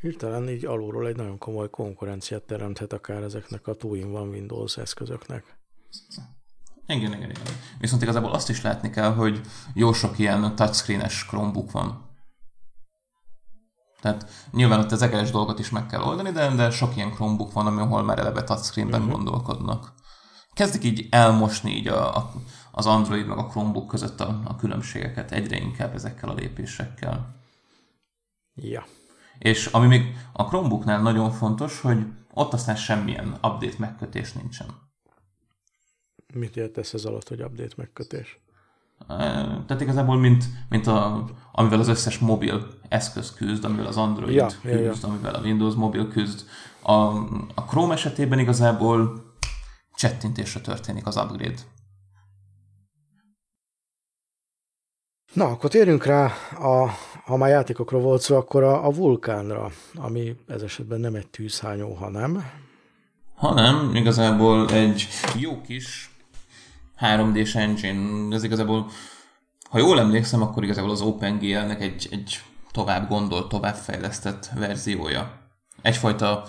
hirtelen így alulról egy nagyon komoly konkurenciát teremthet akár ezeknek a two in one Windows eszközöknek. Igen, igen, igen. Viszont igazából azt is látni kell, hogy jó sok ilyen touchscreen-es Chromebook van. Tehát nyilván ott az egeres dolgot is meg kell oldani, de, de sok ilyen Chromebook van, amihol már eleve touchscreenben uh-huh. gondolkodnak. Kezdik így elmosni így a, a, az Android meg a Chromebook között a, a különbségeket egyre inkább ezekkel a lépésekkel. Ja. És ami még a Chromebooknál nagyon fontos, hogy ott aztán semmilyen update megkötés nincsen. Mit értesz ez alatt, hogy update megkötés? Tehát igazából, mint, mint a, amivel az összes mobil eszköz küzd, amivel az Android ja, küzd, ja, amivel a Windows Mobile küzd. A, a Chrome esetében igazából csettintésre történik az upgrade. Na, akkor térjünk rá, a, ha már játékokról volt szó, akkor a, a Vulkánra, ami ez esetben nem egy tűzhányó, hanem... hanem igazából egy jó kis három dés engine, ez igazából, ha jól emlékszem, akkor igazából az OpenGL-nek egy, egy tovább gondolt, tovább fejlesztett verziója. Egyfajta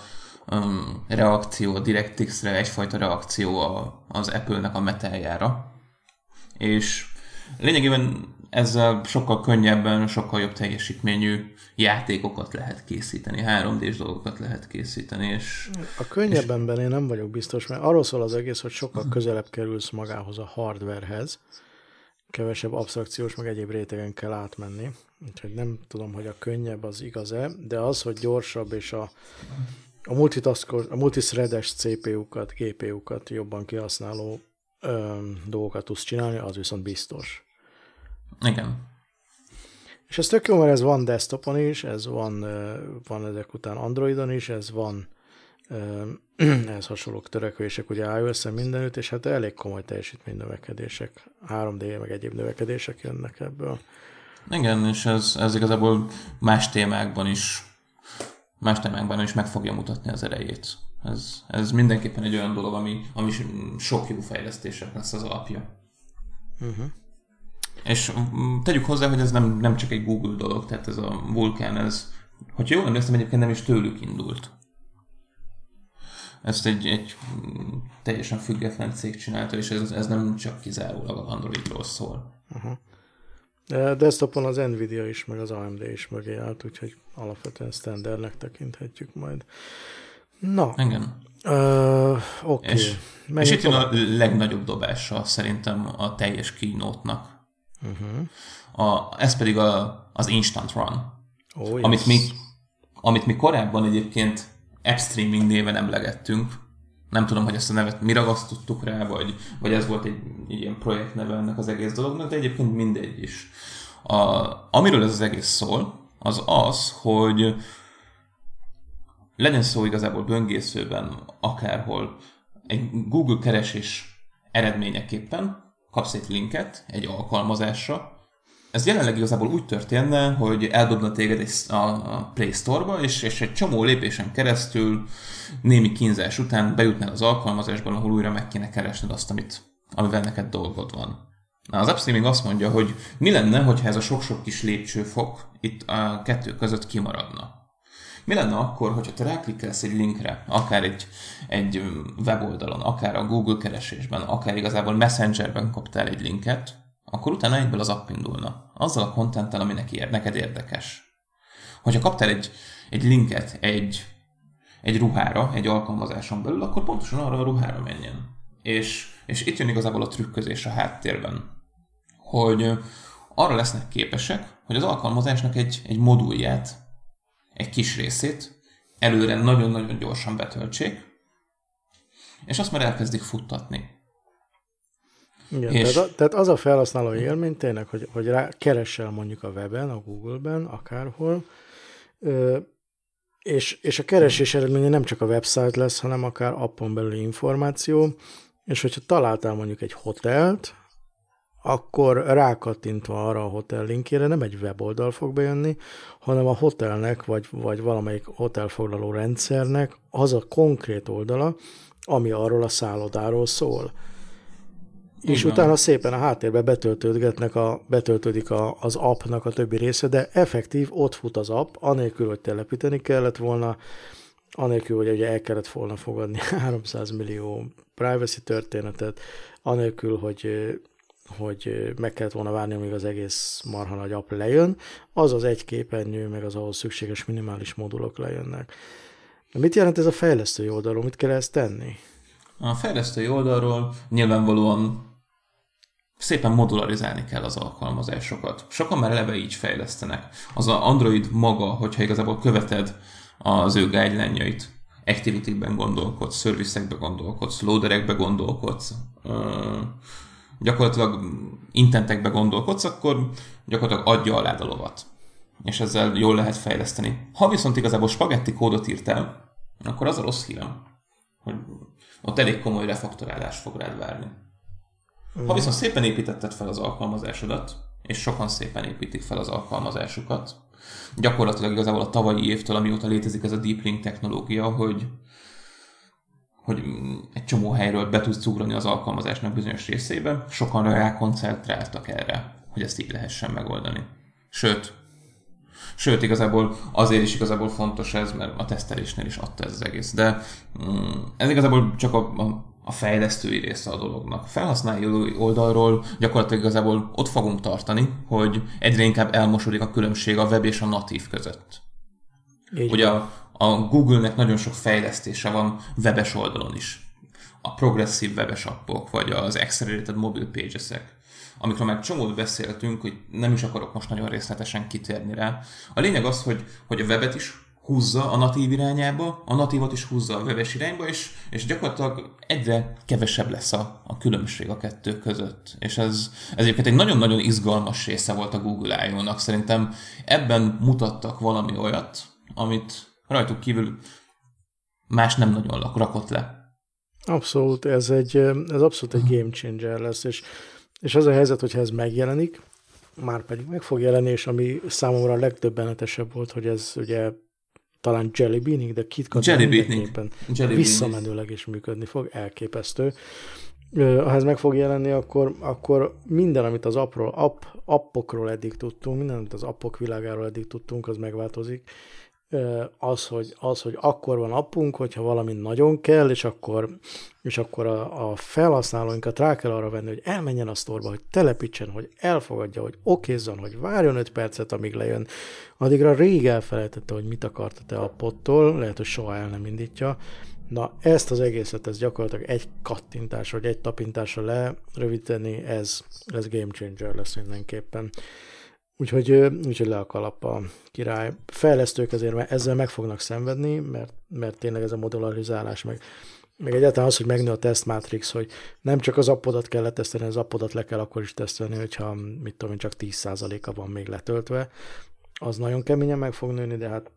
um, reakció a DirectX-re, egyfajta reakció a, az Apple-nek a Metaljára. És Lényegében ezzel sokkal könnyebben, sokkal jobb teljesítményű játékokat lehet készíteni, három dés dolgokat lehet készíteni. És, a könnyebbenben és... én nem vagyok biztos, mert arról szól az egész, hogy sokkal közelebb kerülsz magához a hardwarehez, kevesebb absztrakciós, meg egyéb rétegen kell átmenni. Úgyhogy nem tudom, hogy a könnyebb az igaz-e, de az, hogy gyorsabb és a, a, a multithreades cé pé u-kat, gé pé u-kat jobban kihasználó öm, dolgokat tudsz csinálni, az viszont biztos. Igen. És ez tök jó, mert ez van desktopon is, ez van, van ezek után Androidon is, ez van ehhez hasonló törekvések, ugye iOS-en mindenütt, és hát elég komoly teljesítmény növekedések, három dé meg egyéb növekedések jönnek ebből. Igen, és ez, ez igazából más témákban is más témákban is meg fogja mutatni az erejét. Ez, ez mindenképpen egy olyan dolog, ami, ami sok jó fejlesztések lesz az alapja. Uh-huh. És tegyük hozzá, hogy ez nem, nem csak egy Google dolog, tehát ez a Vulkan, ez, hogyha jól emlékszem, egyébként nem is tőlük indult. Ezt egy, egy teljesen független cég csinálta, és ez, ez nem csak kizárólag az Androidról szól. Uh-huh. De desktopon az Nvidia is, meg az á em dé is mögé állt, úgyhogy alapvetően standardnek tekinthetjük majd. Na, igen. Uh, okay. és, és itt jön a legnagyobb dobása szerintem a teljes keynote-nak. Uh-huh. A, ez pedig a, az Instant Run, oh, yes. amit, mi, amit mi korábban egyébként App Streaming néven emlegettünk. Nem tudom, hogy ezt a nevet mi ragasztottuk rá, vagy, vagy ez volt egy, egy ilyen projektneve ennek az egész dolognak, de egyébként mindegy is. A, amiről ez az egész szól, az az, hogy legyen szó igazából böngészőben, akárhol, egy Google keresés eredményeképpen kapsz egy linket egy alkalmazásra. Ez jelenleg igazából úgy történne, hogy eldobna téged a Play Store-ba, és, és egy csomó lépésen keresztül, némi kínzás után bejutnál az alkalmazásban, ahol újra meg kéne keresned azt, amit, amivel neked dolgod van. Na, az AppStreaming azt mondja, hogy mi lenne, hogyha ez a sok-sok kis lépcsőfok itt a kettő között kimaradna. Mi lenne akkor, hogyha te ráklikkelsz egy linkre, akár egy, egy weboldalon, akár a Google keresésben, akár igazából Messengerben kaptál egy linket, akkor utána egyből az app indulna. Azzal a contenttel, ami neked érdekes. Hogyha kaptál egy, egy linket egy, egy ruhára, egy alkalmazáson belül, akkor pontosan arra a ruhára menjen. És, és itt jön igazából a trükközés a háttérben, hogy arra lesznek képesek, hogy az alkalmazásnak egy, egy modulját, egy kis részét előre nagyon-nagyon gyorsan betöltsék, és azt már elkezdik futtatni. Igen, és... tehát, a, tehát az a felhasználó élmény tényleg, hogy, hogy rá keressel mondjuk a weben, a Google-ben, akárhol, és, és a keresés eredménye nem csak a website lesz, hanem akár appon belüli információ, és hogyha találtál mondjuk egy hotelt, akkor rákattintva arra a hotel linkjére nem egy weboldal fog bejönni, hanem a hotelnek, vagy, vagy valamelyik hotelfoglaló rendszernek az a konkrét oldala, ami arról a szállodáról szól. Igen. És utána szépen a háttérbe betöltődgetnek a, betöltődik a, az appnak a többi része, de effektív ott fut az app, anélkül, hogy telepíteni kellett volna, anélkül, hogy ugye el kellett volna fogadni háromszáz millió privacy történetet, anélkül, hogy... hogy meg kellett volna várni, amíg az egész marha nagy app lejön, az az egy képernyő, meg az ahhoz szükséges minimális modulok lejönnek. De mit jelent ez a fejlesztői oldalról? Mit kell ezt tenni? A fejlesztői oldalról nyilvánvalóan szépen modularizálni kell az alkalmazásokat. Sokan már eleve így fejlesztenek. Az a Android maga, hogyha igazából követed az ő guideline-jait, activity-ben gondolkodsz, service-ekbe gondolkodsz, loaderekbe gondolkodsz, ö- gyakorlatilag intentekbe gondolkodsz, akkor gyakorlatilag adja alád a lovat. És ezzel jól lehet fejleszteni. Ha viszont igazából spagetti kódot írtál, akkor az a rossz hírem, hogy ott elég komoly refaktorálás fog rád várni. Ha viszont szépen építetted fel az alkalmazásodat, és sokan szépen építik fel az alkalmazásukat, gyakorlatilag igazából a tavalyi évtől, amióta létezik ez a Deep Link technológia, hogy hogy egy csomó helyről be tudsz ugrani az alkalmazásnak bizonyos részébe, sokan rákoncentráltak erre, hogy ezt így lehessen megoldani. Sőt, sőt igazából azért is igazából fontos ez, mert a tesztelésnél is adta ez az egész. De mm, ez igazából csak a, a, a fejlesztői része a dolognak. Felhasználói oldalról gyakorlatilag igazából ott fogunk tartani, hogy egyre inkább elmosodik a különbség a web és a natív között. Így ugye a, a Google-nek nagyon sok fejlesztése van webes oldalon is. A progresszív webes appok, vagy az accelerated mobile pagesek, amikről már csomót beszéltünk, hogy nem is akarok most nagyon részletesen kitérni rá. A lényeg az, hogy, hogy a webet is húzza a natív irányába, a natívot is húzza a webes irányba, és, és gyakorlatilag egyre kevesebb lesz a, a különbség a kettő között. És ez, ez egyébként egy nagyon-nagyon izgalmas része volt a Google I O-nak. Szerintem ebben mutattak valami olyat, amit rajtuk kívül más nem nagyon rakott le. Abszolút, ez, egy, ez abszolút egy game changer lesz, és, és az a helyzet, hogyha ez megjelenik, már pedig meg fog jelenni, és ami számomra a legdöbbenetesebb volt, hogy ez ugye talán Jelly Beaning, de KitKat mindenképpen visszamenőleg is működni fog, elképesztő. Ha ez meg fog jelenni, akkor, akkor minden, amit az appról, app, appokról eddig tudtunk, minden, amit az appok világáról eddig tudtunk, az megváltozik. Az hogy, az, hogy akkor van appunk, hogyha valami nagyon kell, és akkor, és akkor a, a felhasználóinkat rá kell arra venni, hogy elmenjen a sztorba, hogy telepítsen, hogy elfogadja, hogy okézzon, hogy várjon öt percet, amíg lejön. Addigra rég elfelejtette, hogy mit akarta te appottól, lehet, hogy soha el nem indítja. Na, ezt az egészet, ez gyakorlatilag egy kattintásra, vagy egy tapintásra lerövidíteni, ez, ez game changer lesz mindenképpen. Úgyhogy, úgyhogy le a kalap a király. Fejlesztők azért, mert ezzel meg fognak szenvedni, mert, mert tényleg ez a modularizálás, meg, meg egyáltalán az, hogy megnő a tesztmátrix, hogy nem csak az appodat kell letesztelni, az appodat le kell akkor is tesztelni, hogyha mit tudom én, csak tíz százaléka van még letöltve. Az nagyon keményen meg fog nőni, de hát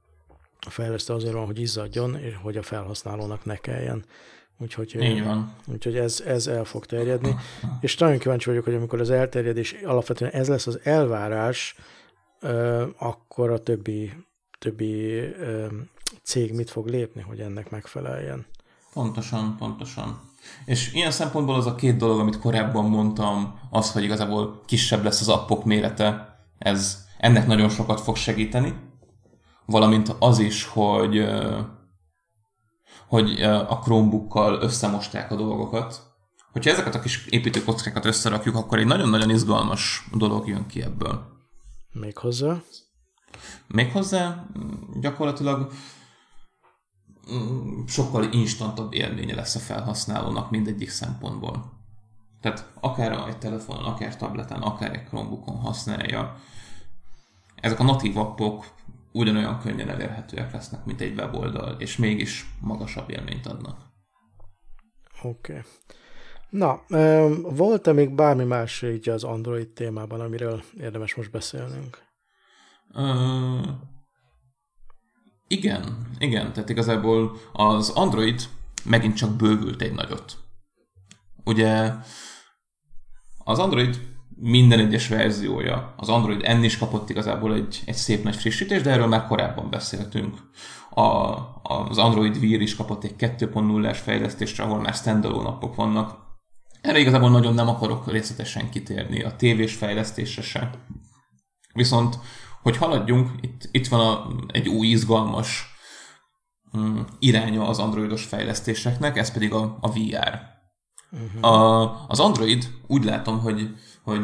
a fejlesztő azért van, hogy izzadjon, és hogy a felhasználónak ne kelljen. Úgyhogy, úgyhogy ez, ez el fog terjedni. És nagyon kíváncsi vagyok, hogy amikor az elterjedés alapvetően ez lesz az elvárás, akkor a többi, többi cég mit fog lépni, hogy ennek megfeleljen. Pontosan, pontosan. És ilyen szempontból az a két dolog, amit korábban mondtam, az, hogy igazából kisebb lesz az appok mérete, ez ennek nagyon sokat fog segíteni, valamint az is, hogy... hogy a Chromebookkal összemosták a dolgokat. Hogyha ezeket a kis építőkockákat összerakjuk, akkor egy nagyon-nagyon izgalmas dolog jön ki ebből. Méghozzá? Méghozzá gyakorlatilag sokkal instantabb élménye lesz a felhasználónak mindegyik szempontból. Tehát akár egy telefonon, akár tableten, akár egy Chromebookon használja. Ezek a natív appok ugyanolyan könnyen elérhetőek lesznek, mint egy weboldal, és mégis magasabb élményt adnak. Oké. Okay. Na, volt-e még bármi más így az Android témában, amiről érdemes most beszélnünk? Uh, igen, igen, tehát igazából az Android megint csak bővült egy nagyot. Ugye az Android minden egyes verziója. Az Android N is kapott igazából egy, egy szép nagy frissítést, de erről már korábban beszéltünk. A, az Android Wear is kapott egy kettő pont nullás fejlesztésre, ahol már standalone appok vannak. Erre igazából nagyon nem akarok részletesen kitérni, a tévés fejlesztésre se. Viszont, hogy haladjunk, itt, itt van a, egy új izgalmas um, iránya az androidos fejlesztéseknek, ez pedig a, a vé er. Uh-huh. A, az Android úgy látom, hogy hogy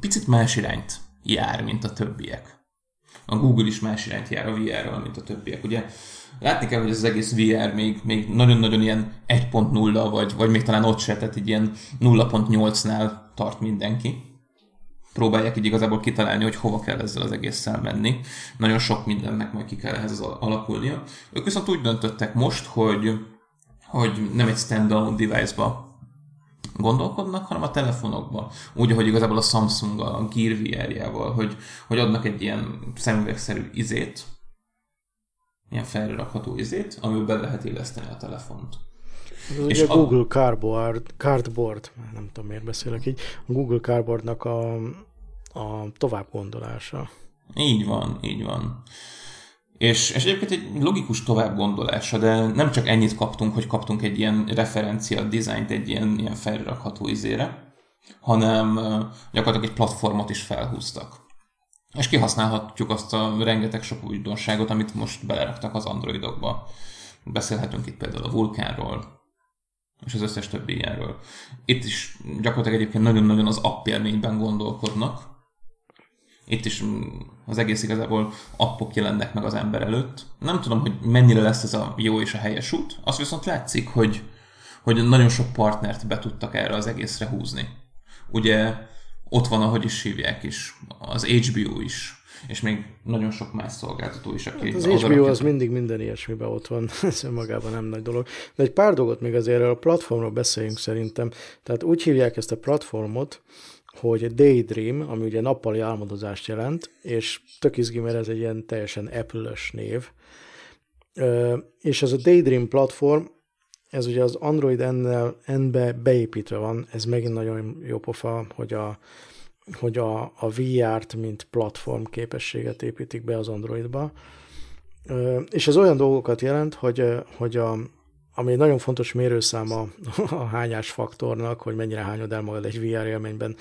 picit más irányt jár, mint a többiek. A Google is más irányt jár a vé er-rel, mint a többiek. Ugye látni kell, hogy ez az egész vé er még, még nagyon-nagyon ilyen egy pont nulla, vagy, vagy még talán ott se, tehát így ilyen nulla pont nyolcnál tart mindenki. Próbálják így igazából kitalálni, hogy hova kell ezzel az egésszel menni. Nagyon sok mindennek majd ki kell ehhez alakulnia. Ők viszont úgy döntöttek most, hogy, hogy nem egy standalone device-ba gondolkodnak, hanem a telefonokban. Úgy, ahogy igazából a Samsung a Gear vé er-jával, hogy, hogy adnak egy ilyen szemüvegszerű izét, ilyen felre rakható izét, amiben lehet illeszteni a telefont. És a Google a... Cardboard, Cardboard, nem tudom miért beszélek így, a Google Cardboardnak a, a tovább gondolása. Így van, így van. És, és egyébként egy logikus továbbgondolása, de nem csak ennyit kaptunk, hogy kaptunk egy ilyen referencia dizájnt egy ilyen, ilyen felrakható izére, hanem gyakorlatilag egy platformot is felhúztak. És kihasználhatjuk azt a rengeteg sok újdonságot, amit most beleraktak az androidokba. Beszélhetünk itt például a Vulkánról, és az összes többi ilyenről. Itt is gyakorlatilag egyébként nagyon-nagyon az app élményben gondolkodnak. Itt is az egész igazából appok jelennek meg az ember előtt. Nem tudom, hogy mennyire lesz ez a jó és a helyes út. Azt viszont látszik, hogy, hogy nagyon sok partnert be tudtak erre az egészre húzni. Ugye ott van, ahogy is hívják is, az há bé o is, és még nagyon sok más szolgáltató is. Aki hát az há bé o adalak... az mindig minden ilyesmiben ott van, ez önmagában nem nagy dolog. De egy pár dolgot még azért a platformról beszéljünk szerintem. Tehát úgy hívják ezt a platformot, hogy Daydream, ami ugye nappali álmodozást jelent, és tök izgi, mert ez egy ilyen teljesen Apple-ös név. És ez a Daydream platform, ez ugye az Android N-be beépítve van, ez megint nagyon jó pofa, hogy a, hogy a, a vé er-t, mint platform képességet építik be az Androidba. És ez olyan dolgokat jelent, hogy, hogy a ami egy nagyon fontos mérőszáma a hányás faktornak, hogy mennyire hányod el magad egy vé er élményben,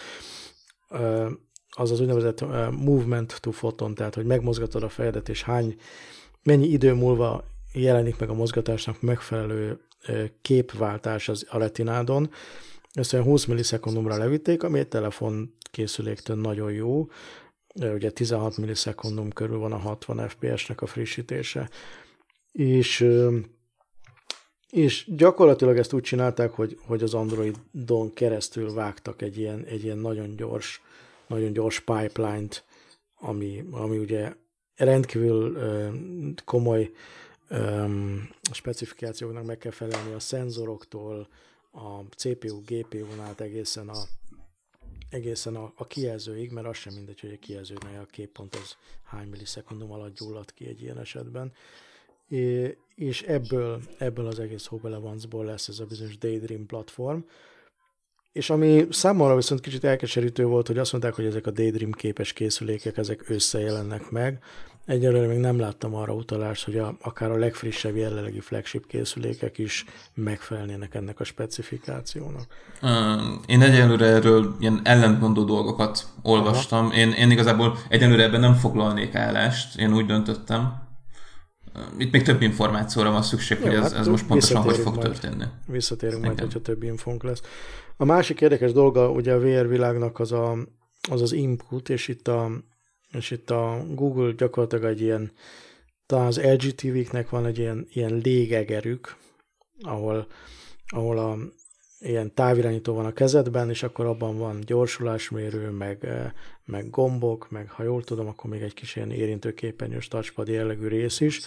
az az úgynevezett movement to photon, tehát hogy megmozgatod a fejedet, és hány, mennyi idő múlva jelenik meg a mozgatásnak megfelelő képváltás az a retinádon. Ezt olyan húsz millisekundumra levitték, ami egy telefonkészüléktől nagyon jó. Ugye tizenhat millisekundum körül van a hatvan ef pé es-nek a frissítése. És... És gyakorlatilag ezt úgy csinálták, hogy, hogy az Androidon keresztül vágtak egy ilyen, egy ilyen nagyon gyors, nagyon gyors pipeline-t, ami, ami ugye rendkívül ö, komoly ö, specifikációknak meg kell felelni a szenzoroktól, a cé pé u, gé pé u-n át egészen a, egészen a, a kijelzőig, mert az sem mindegy, hogy a kijelzőnél a képpont az hány millisekundum alatt gyullad ki egy ilyen esetben. É, és ebből, ebből az egész Hobelevance-ból lesz ez a bizonyos Daydream platform. És ami számomra viszont kicsit elkeserítő volt, hogy azt mondták, hogy ezek a Daydream képes készülékek, ezek összejelennek meg. Egyelőre még nem láttam arra utalást, hogy a, akár a legfrissebb jelenlegi flagship készülékek is megfelelnének ennek a specifikációnak. Én egyelőre erről ilyen ellentmondó dolgokat olvastam. Én, én igazából egyelőre ebben nem foglalnék állást, én úgy döntöttem. Itt még több információra van szükség, jó, hogy ez, ez most pontosan hogy fog majd, történni. Visszatérünk Engem. majd, hogyha több infónk lesz. A másik érdekes dolga ugye a vé er világnak az a, az, az input, és itt, a, és itt a Google gyakorlatilag egy ilyen, talán az el gé té vé-knek van egy ilyen, ilyen légegerük, ahol, ahol a, ilyen távirányító van a kezedben, és akkor abban van gyorsulásmérő, meg, meg gombok, meg ha jól tudom, akkor még egy kis ilyen érintőképernyős touchpad jellegű rész is.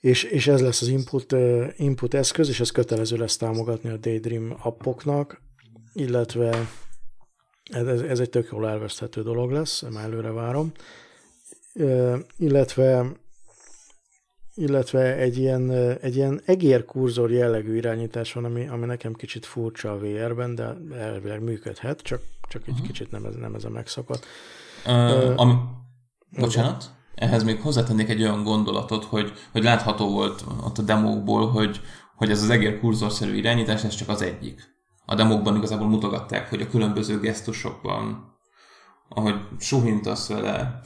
És, és ez lesz az input, input eszköz, és ez kötelező lesz támogatni a Daydream appoknak, illetve ez, ez egy tök jól elveszthető dolog lesz, már előre várom, illetve illetve egy ilyen, egy ilyen egérkurzor jellegű irányítás van, ami, ami nekem kicsit furcsa a vé er-ben, de elvileg működhet, csak, csak egy uh-huh. kicsit nem ez, nem ez a megszokott. Uh, ami... Bocsánat, ehhez még hozzátennék egy olyan gondolatot, hogy, hogy látható volt ott a demókból, hogy, hogy ez az egérkurzorszerű irányítás, ez csak az egyik. A demókban igazából mutogatták, hogy a különböző gesztusokban, ahogy suhintasz vele,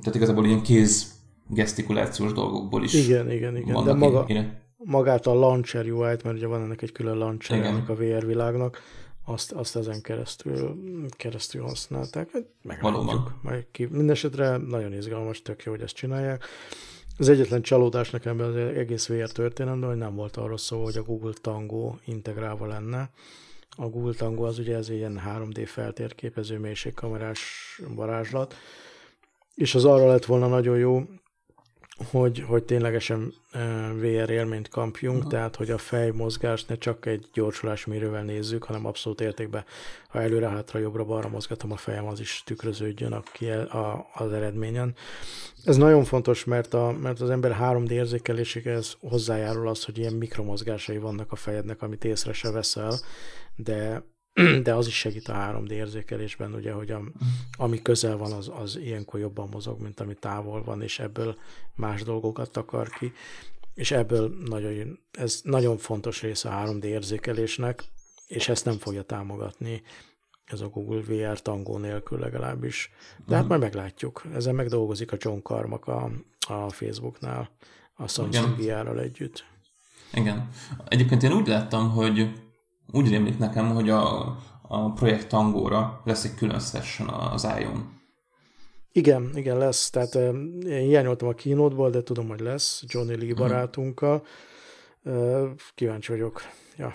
tehát igazából ilyen kéz gesztikulációs dolgokból is. Igen, igen, igen. De maga, magát a launcher ú í-t, mert ugye van ennek egy külön launcher, igen, ennek a vé er világnak, azt, azt ezen keresztül, keresztül használták. Valóban. Mindenesetre nagyon izgalmas, tök jó, hogy ezt csinálják. Az egyetlen csalódás nekem az egész vé er történetben, hogy nem volt arról szó, hogy a Google Tango integrálva lenne. A Google Tango az ugye ez ilyen három dé feltérképező mélységkamerás varázslat, és az arra lett volna nagyon jó, Hogy, hogy ténylegesen vé er élményt kapjunk, tehát hogy a fejmozgást ne csak egy gyorsulásmérővel nézzük, hanem abszolút értékben, ha előre-hátra, jobbra-balra mozgatom a fejem, az is tükröződjön a, a, az eredményen. Ez nagyon fontos, mert, a, mert az ember három dé érzékeléséhez hozzájárul az, hogy ilyen mikromozgásai vannak a fejednek, amit észre se veszel, de, de az is segít a három dé érzékelésben, ugye, hogy a, ami közel van, az, az ilyenkor jobban mozog, mint ami távol van, és ebből más dolgokat takar ki, és ebből nagyon, ez nagyon fontos része a három dé érzékelésnek, és ezt nem fogja támogatni ez a Google vé er Tango nélkül legalábbis. De hát majd meglátjuk. Ezen megdolgozik a John Carmack a, a Facebooknál, a Samsung vé er-rel együtt. Igen. Egyébként én úgy láttam, hogy úgy rémlik nekem, hogy a, a projekt Tangóra lesz egy külön session az i o-n. Igen, igen, lesz. Tehát én hiányoltam a keynote-ból, de tudom, hogy lesz Johnny Lee barátunkkal. Kíváncsi vagyok. Ja.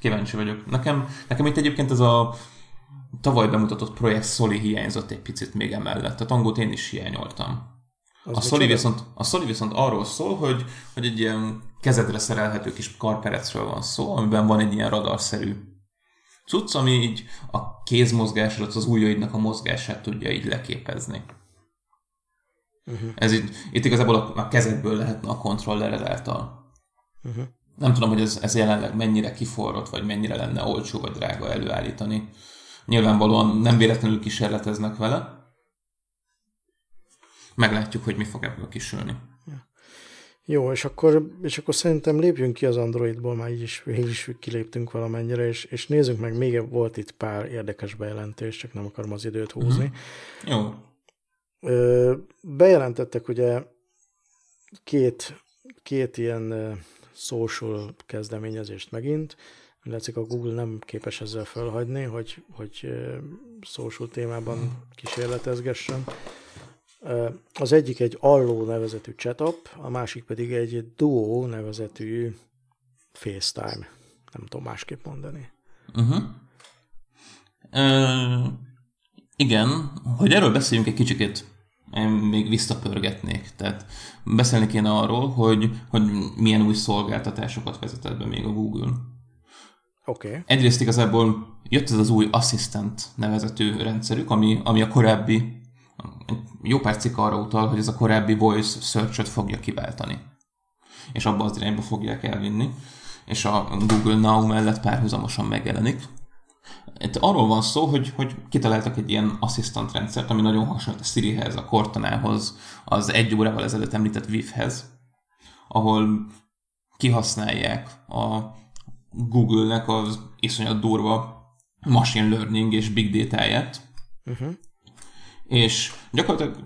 Kíváncsi vagyok. Nekem, nekem itt egyébként ez a tavaly bemutatott projekt Soli hiányzott egy picit még emellett. A Tangót én is hiányoltam. Az a Soli viszont, viszont arról szól, hogy, hogy egy ilyen kezedre szerelhető kis karperecről van szó, amiben van egy ilyen radarszerű cucc, ami így a kézmozgásodat, az ujjaidnak a mozgását tudja így leképezni. Uh-huh. Ez így, itt igazából a, a kezedből lehetne a kontrollered által. Uh-huh. Nem tudom, hogy ez, ez jelenleg mennyire kiforrott, vagy mennyire lenne olcsó vagy drága előállítani. Nyilvánvalóan nem véletlenül kísérleteznek vele. Meglátjuk, hogy mi fog ebből kisülni. Jó, és akkor, és akkor szerintem lépjünk ki az Androidból, már így is, így is kiléptünk valamennyire, és, és nézzünk meg, még volt itt pár érdekes bejelentés, csak nem akarom az időt húzni. Uh-huh. Jó. Bejelentettek ugye két, két ilyen social kezdeményezést megint. Látszik, a Google nem képes ezzel felhagyni, hogy, hogy social témában kísérletezgessen. Az egyik egy Allo nevezetű chat app, a másik pedig egy Duo nevezetű FaceTime. Nem tudom másképp mondani. Uh-huh. Ö, igen, hogy erről beszéljünk egy kicsikét, én még visszapörgetnék. Tehát beszélni kéne arról, hogy, hogy milyen új szolgáltatásokat vezetett be még a Google. Okay. Egyrészt igazából jött ez az új Assistant nevezetű rendszerük, ami, ami a korábbi jó pár cikk arra utal, hogy ez a korábbi voice search-öt fogja kiváltani. És abba az irányba fogják elvinni. És a Google Now mellett párhuzamosan megjelenik. Itt arról van szó, hogy, hogy kitaláltak egy ilyen asszisztant rendszert, ami nagyon hasonlít a Sirihez, a Cortanához, az egy órával ezelőtt említett Vivhez, ahol kihasználják a Google-nek az iszonyat durva machine learning és big data-ját. Uh-huh. És gyakorlatilag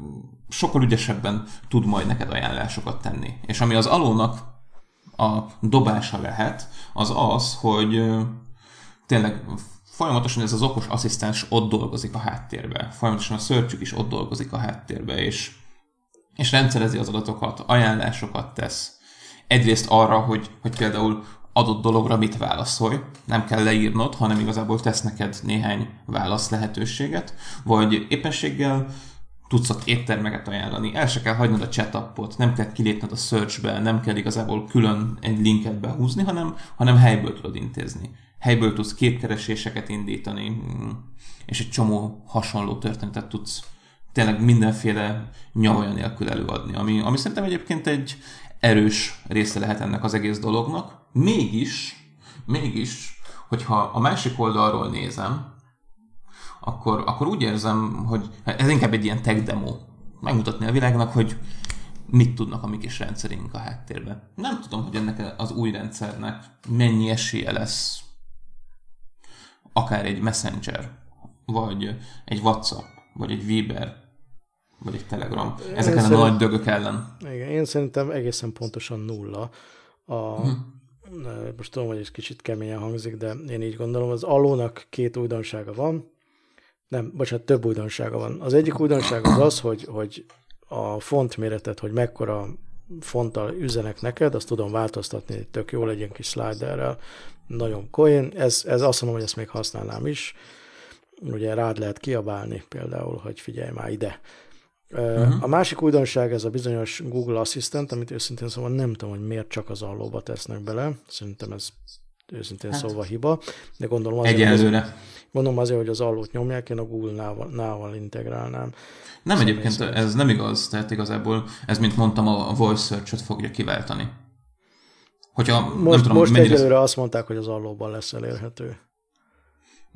sokkal ügyesebben tud majd neked ajánlásokat tenni. És ami az Allónak a dobása lehet, az az, hogy tényleg folyamatosan ez az okos asszisztens ott dolgozik a háttérbe. Folyamatosan a search-ük is ott dolgozik a háttérbe, és, és rendszerezi az adatokat, ajánlásokat tesz. Egyrészt arra, hogy, hogy például adott dologra mit válaszolj, nem kell leírnod, hanem igazából tesz neked néhány válasz lehetőséget, vagy éppenséggel tudsz ott éttermeket ajánlani, el se kell hagynod a chat appot, nem kell kilépned a searchbe, nem kell igazából külön egy linket behúzni, hanem, hanem helyből tudod intézni. Helyből tudsz képkereséseket indítani, és egy csomó hasonló történetet tudsz tényleg mindenféle nyavaja nélkül előadni, ami, ami szerintem egyébként egy erős része lehet ennek az egész dolognak. Mégis, mégis, hogyha a másik oldalról nézem, akkor, akkor úgy érzem, hogy ez inkább egy ilyen tech demo. Megmutatni a világnak, hogy mit tudnak a mi kis rendszerünk a háttérben. Nem tudom, hogy ennek az új rendszernek mennyi esélye lesz akár egy Messenger, vagy egy WhatsApp, vagy egy Viber, vagy egy Telegram. Ezek ellen a nagy dögök ellen. Igen, én szerintem egészen pontosan nulla. A, hm. Most tudom, hogy ez kicsit keményen hangzik, de én így gondolom, az Allónak két újdonsága van. Nem, bocsánat, több újdonsága van. Az egyik újdonság az az, hogy, hogy a font méretet, hogy mekkora fonttal üzenek neked, azt tudom változtatni, tök jól egy ilyen kis sliderrel. Nagyon coin. Ez, ez azt mondom, hogy ezt még használnám is. Ugye rád lehet kiabálni például, hogy figyelj már ide. Uh-huh. A másik újdonság ez a bizonyos Google Assistant, amit őszintén szóval nem tudom, hogy miért csak az Allóba tesznek bele. Szerintem ez őszintén hát, szóval hiba. De gondolom azért, gondolom azért, hogy az Allót nyomják, én a Google Now-val integrálnám. Nem, szóval egyébként ez szépen. Nem igaz, tehát igazából ez, mint mondtam, a voice search-öt fogja kiváltani. Hogyha, most nem tudom, most egyelőre azt mondták, hogy az Allóban lesz elérhető.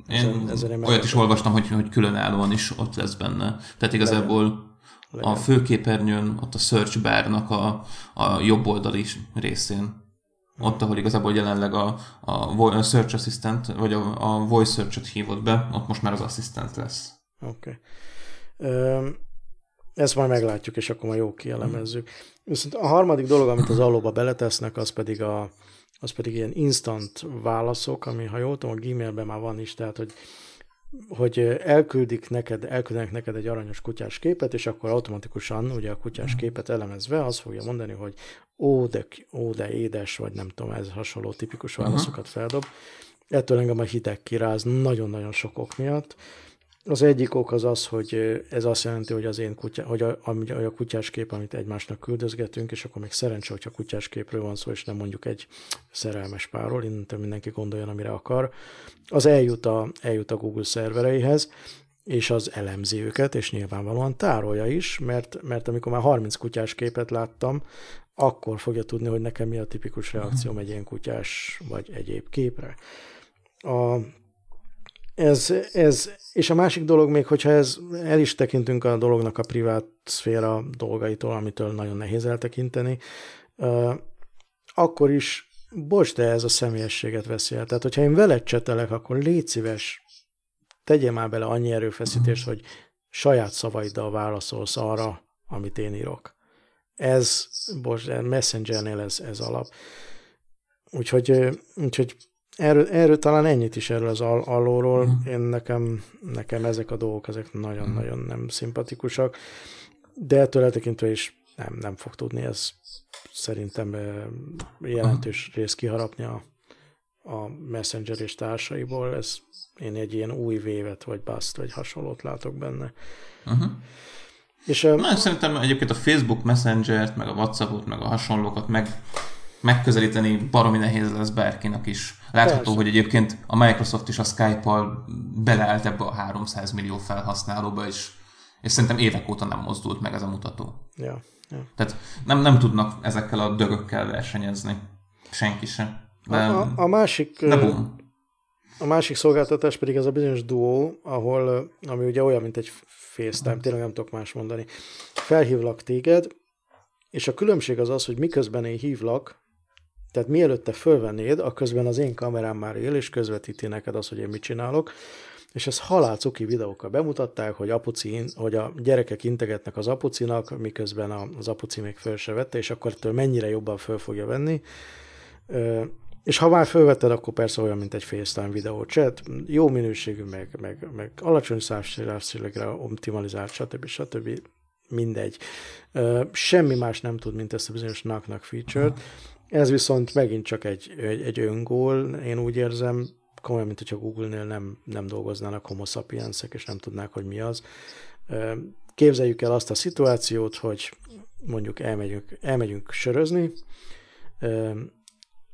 Ezen, én ezen én olyat is olvastam, hogy, hogy különállóan is ott lesz benne. Tehát igazából a főképernyőn, ott a search barnak a, a jobb oldali részén. Ott, ahol igazából jelenleg a, a search assistant, vagy a, a voice search-et hívott be, ott most már az assistant lesz. Oké. Okay. Ezt majd meglátjuk, és akkor majd jó kielemezzük. Viszont a harmadik dolog, amit az Allóba beletesznek, az pedig, a, az pedig ilyen instant válaszok, ami, ha jól tudom, a Gmailben már van is, tehát, hogy, hogy elküldik neked, elküldenek neked egy aranyos kutyás képet, és akkor automatikusan, ugye a kutyás képet elemezve, az fogja mondani, hogy ó, de, ó, de édes, vagy nem tudom, ez hasonló tipikus válaszokat feldob. Ettől engem a hideg kiráz nagyon-nagyon sok ok miatt. Az egyik ok az az, hogy ez azt jelenti, hogy az én kutya, hogy a, a, a kutyás kép, amit egymásnak küldözgetünk, és akkor még szerencsé, hogyha kutyás képről van szó, és nem mondjuk egy szerelmes párról, innentől mindenki gondoljon, amire akar, az eljut a, eljut a Google szervereihez, és az elemzi őket, és nyilvánvalóan tárolja is, mert, mert amikor már harminc kutyás képet láttam, akkor fogja tudni, hogy nekem mi a tipikus reakcióm egy ilyen kutyás vagy egyéb képre. A... Ez, ez, és a másik dolog még, hogyha ez, el is tekintünk a dolognak a privát szféra dolgaitól, amitől nagyon nehéz eltekinteni, uh, akkor is, bocs, de ez a személyességet veszi el. Tehát, hogyha én veled csetelek, akkor légy szíves, tegyél már bele annyi erőfeszítést, hogy saját szavaiddal válaszolsz arra, amit én írok. Ez, bocs, de Messengernél ez, ez alap. Úgyhogy, úgyhogy Erről, erről talán ennyit is erről az Allóról. Mm. Én nekem, nekem ezek a dolgok, ezek nagyon-nagyon mm. nem szimpatikusak, de ettől eltekintve is nem, nem fog tudni ez szerintem jelentős rész kiharapni a, a Messenger és társaiból. Ez, én egy ilyen új vévet, vagy bust, vagy hasonlót látok benne. Uh-huh. És, Na, a... szerintem egyébként a Facebook Messengert, meg a WhatsAppot, meg a hasonlókat, meg megközelíteni baromi nehéz lesz bárkinak is. Látható, persze, hogy egyébként a Microsoft is a Skype-al beleállt ebbe a háromszáz millió felhasználóba, és, és szerintem évek óta nem mozdult meg ez a mutató. Ja, ja. Tehát nem, nem tudnak ezekkel a dögökkel versenyezni. Senki sem. De, a, a, másik, a másik szolgáltatás pedig ez a bizonyos Duo, ahol, ami ugye olyan, mint egy FaceTime, tényleg nem tudok más mondani. Felhívlak téged, és a különbség az az, hogy miközben én hívlak, tehát mielőtt te fölvennéd, a közben az én kamerám már él, és közvetíti neked azt, hogy én mit csinálok, és ezt halálcuki videókkal bemutatták, hogy, apuci, hogy a gyerekek integetnek az apucinak, miközben az apuci még föl se vette, és akkor ettől mennyire jobban föl fogja venni. És ha már fölvetted, akkor persze olyan, mint egy FaceTime videó chat, jó minőségű, meg, meg, meg alacsony sávszélességre optimalizált, stb. Stb. Mindegy. Semmi más nem tud, mint ezt a bizonyos Knock-Knock feature-t. Ez viszont megint csak egy, egy, egy öngól, én úgy érzem, komolyan, mint hogyha Google-nél nem, nem dolgoznának homo sapiensek, és nem tudnák, hogy mi az. Képzeljük el azt a szituációt, hogy mondjuk elmegyünk, elmegyünk sörözni,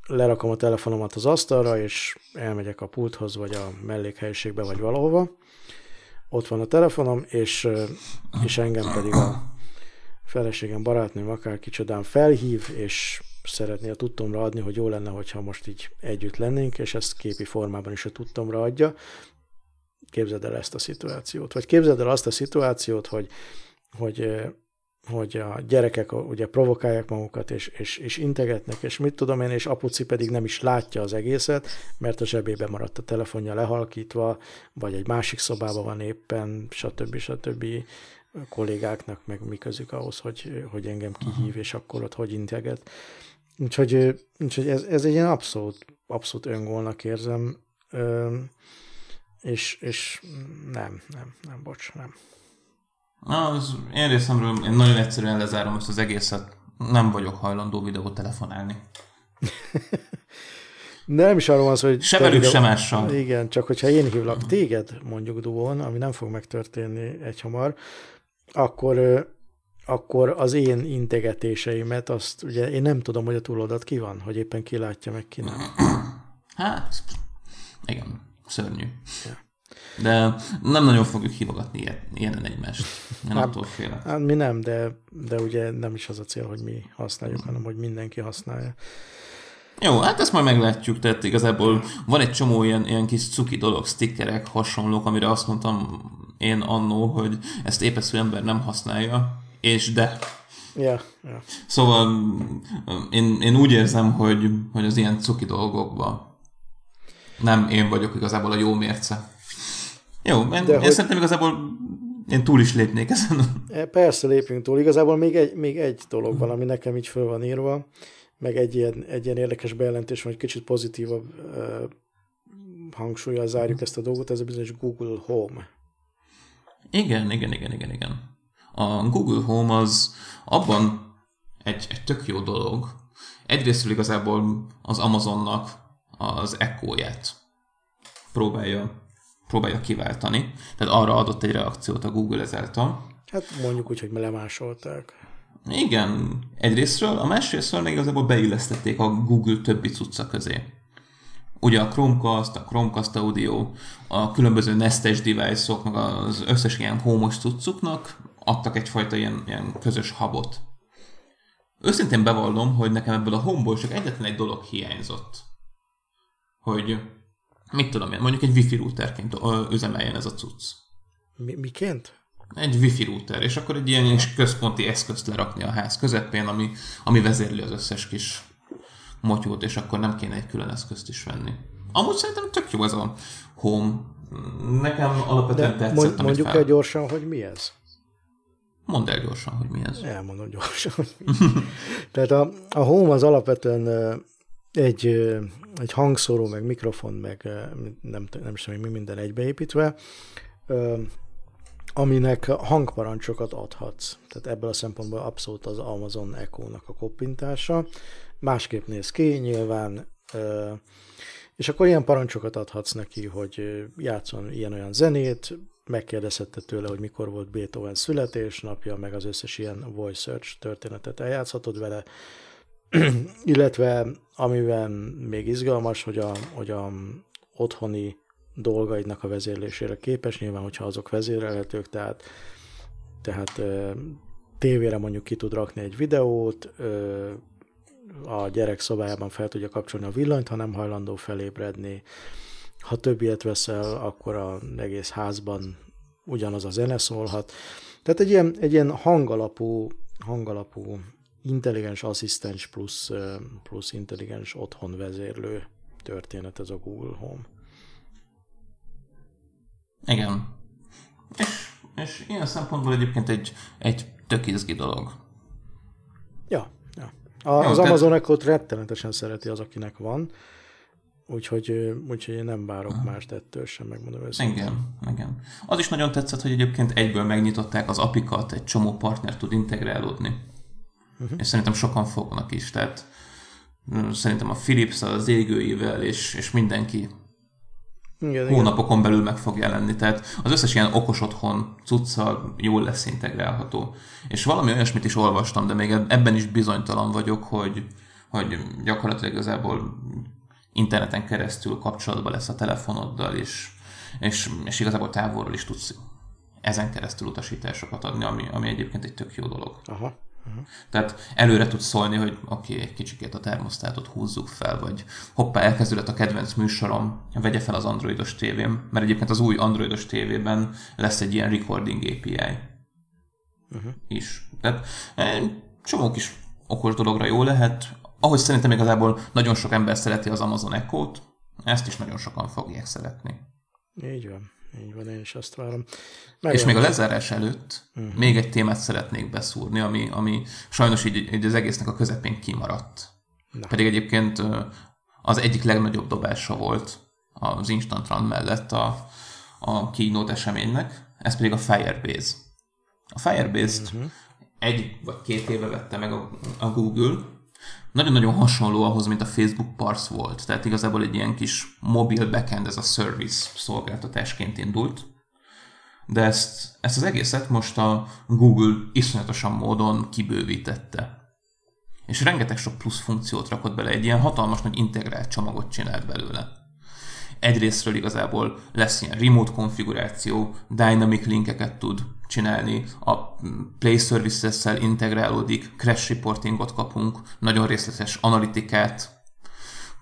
lerakom a telefonomat az asztalra, és elmegyek a pulthoz, vagy a mellékhelyiségbe, vagy valahova. Ott van a telefonom, és, és engem pedig a feleségem, barátnőm, akár kicsodán felhív, és szeretné a tudtomra adni, hogy jó lenne, hogyha most így együtt lennénk, és ezt képi formában is a tudtomra adja. Képzeld el ezt a szituációt. Vagy képzeld el azt a szituációt, hogy, hogy, hogy a gyerekek ugye provokálják magukat, és, és, és integetnek, és mit tudom én, és apuci pedig nem is látja az egészet, mert a zsebébe maradt a telefonja lehalkítva, vagy egy másik szobában van éppen, stb. Stb. Kollégáknak, meg mi közük ahhoz, hogy, hogy engem kihív, és akkor ott hogy integet. Úgyhogy, úgyhogy ez, ez egy ilyen abszolút, abszolút öngólnak érzem, Ö, és, és nem, nem, nem, bocs, nem. Az én részemről én nagyon egyszerűen lezárom ezt az egészet, nem vagyok hajlandó videót telefonálni. De nem is arról van szó, hogy... Se velük, se mással. Igen, csak hogyha én hívlak téged, mondjuk Duon, ami nem fog megtörténni egyhamar, akkor... akkor az én integetéseimet azt, ugye én nem tudom, hogy a túloldat ki van, hogy éppen ki látja, meg ki nem. Hát, igen, szörnyű. Ja. De nem nagyon fogjuk hívogatni ilyen, ilyen egymást. Én hát, attól félek. Hát mi nem, de, de ugye nem is az a cél, hogy mi használjuk, mm. hanem hogy mindenki használja. Jó, hát ezt majd meglátjuk, tehát igazából van egy csomó ilyen, ilyen kis cuki dolog, stickerek, hasonlók, amire azt mondtam én annó, hogy ezt épeszű ember nem használja, és de. Yeah, yeah. Szóval én, én úgy érzem, hogy, hogy az ilyen cuki dolgokban nem én vagyok igazából a jó mérce. Jó, én, én hogy... szerintem igazából Én túl is lépnék ezen. Persze lépünk túl. Igazából még egy, még egy dolog van, ami nekem így föl van írva, meg egy ilyen, egy ilyen érdekes bejelentés van, hogy kicsit pozitívabb uh, hangsúllyal zárjuk ezt a dolgot, ez a bizonyos Google Home. Igen, igen, igen, igen, igen. A Google Home az abban egy, egy tök jó dolog. Egyrészt igazából az Amazonnak az Echo-ját próbálja próbálja kiváltani. Tehát arra adott egy reakciót a Google ezáltal. Hát mondjuk úgy, hogy lemásolták. Igen, egyrésztről, a másrésztről még igazából beillesztették a Google többi cucca közé. Ugye a Chromecast, a Chromecast Audio, a különböző Nest-es device-ok, meg az összes ilyen home-os cuccuknak adtak egyfajta ilyen, ilyen közös hubot. Őszintén bevallom, hogy nekem ebből a home-ból csak egyetlen egy dolog hiányzott. Hogy mit tudom én, mondjuk egy wifi routerként üzemeljen ez a cucc. Mi, miként? Egy wifi router, és akkor egy ilyen is központi eszközt lerakni a ház közepén, ami, ami vezérli az összes kis motyót, és akkor nem kéne egy külön eszközt is venni. Amúgy szerintem tök jó ez a Home. Nekem alapvetően tetszett, mond, amit fel. Mondjuk el gyorsan, hogy mi ez? Mondd el gyorsan, hogy mi ez. Elmondom gyorsan, hogy mi ez. Tehát a, a Home az alapvetően egy, egy hangszóró, meg mikrofon, meg nem, nem is tudom, mi minden egybeépítve, aminek hangparancsokat adhatsz. Tehát ebből a szempontból abszolút az Amazon Echo-nak a koppintása. Másképp néz ki, nyilván, és akkor ilyen parancsokat adhatsz neki, hogy játszon ilyen-olyan zenét, megkérdezhette tőle, hogy mikor volt Beethoven születésnapja, meg az összes ilyen voice search történetet eljátszhatod vele, illetve amiben még izgalmas, hogy a, hogy a otthoni dolgaidnak a vezérlésére képes, nyilván, hogyha azok vezérelhetők, tehát, tehát tévére mondjuk ki tud rakni egy videót, a gyerek szobájában fel tudja kapcsolni a villanyt, ha nem hajlandó felébredni. Ha több ilyet veszel, akkor az egész házban ugyanaz a zene szólhat. Tehát egy ilyen, egy ilyen hangalapú, hangalapú intelligens asszisztens plusz, plusz intelligens otthonvezérlő történet ez a Google Home. Igen. És, és ilyen szempontból egyébként egy, egy tök izgi dolog. Ja, ja. A, jó, az Amazon Echo-t rettenetesen szereti az, akinek van, úgyhogy, úgyhogy én nem várok uh-huh. mást ettől sem, megmondom őszintén. Igen, igen. Az is nagyon tetszett, hogy egyébként egyből megnyitották az apikat, egy csomó partner tud integrálódni. Uh-huh. És szerintem sokan fognak is, tehát szerintem a Philips az égőivel és, és mindenki igen, hónapokon igen. belül meg fog jelenni, tehát az összes ilyen okos otthon cuccal jól lesz integrálható. És valami olyasmit is olvastam, de még ebben is bizonytalan vagyok, hogy, hogy gyakorlatilag igazából interneten keresztül kapcsolatban lesz a telefonoddal, és, és, és igazából távolról is tudsz ezen keresztül utasításokat adni, ami, ami egyébként egy tök jó dolog. Aha. Uh-huh. Tehát előre tudsz szólni, hogy oké, okay, egy kicsikét a termosztátot húzzuk fel, vagy hoppá, elkezdődött a kedvenc műsorom, vegye fel az androidos tévém, mert egyébként az új androidos tévében lesz egy ilyen recording á pé i uh-huh. is. Tehát csomó kis okos dologra jó lehet. Ahogy szerintem igazából nagyon sok ember szereti az Amazon Echo-t, ezt is nagyon sokan fogják szeretni. Így van. Így van, én is azt várom. Megjelent. És még a lezárás előtt uh-huh. még egy témát szeretnék beszúrni, ami, ami sajnos így, így az egésznek a közepén kimaradt. Na. Pedig egyébként az egyik legnagyobb dobása volt az Instant Run mellett a, a keynote eseménynek, ez pedig a Firebase. A Firebase-t uh-huh. egy vagy két éve vette meg a, a Google. Nagyon-nagyon hasonló ahhoz, mint a Facebook Parse volt. Tehát igazából egy ilyen kis mobil backend, ez a service szolgáltatásként indult. De ezt, ezt az egészet most a Google iszonyatosan módon kibővítette. És rengeteg sok plusz funkciót rakott bele, egy ilyen hatalmas nagy integrált csomagot csinált belőle. Egyrésztről igazából lesz ilyen remote konfiguráció, dynamic linkeket tud csinálni, a Play Services-szel integrálódik, crash reportingot kapunk, nagyon részletes analitikát,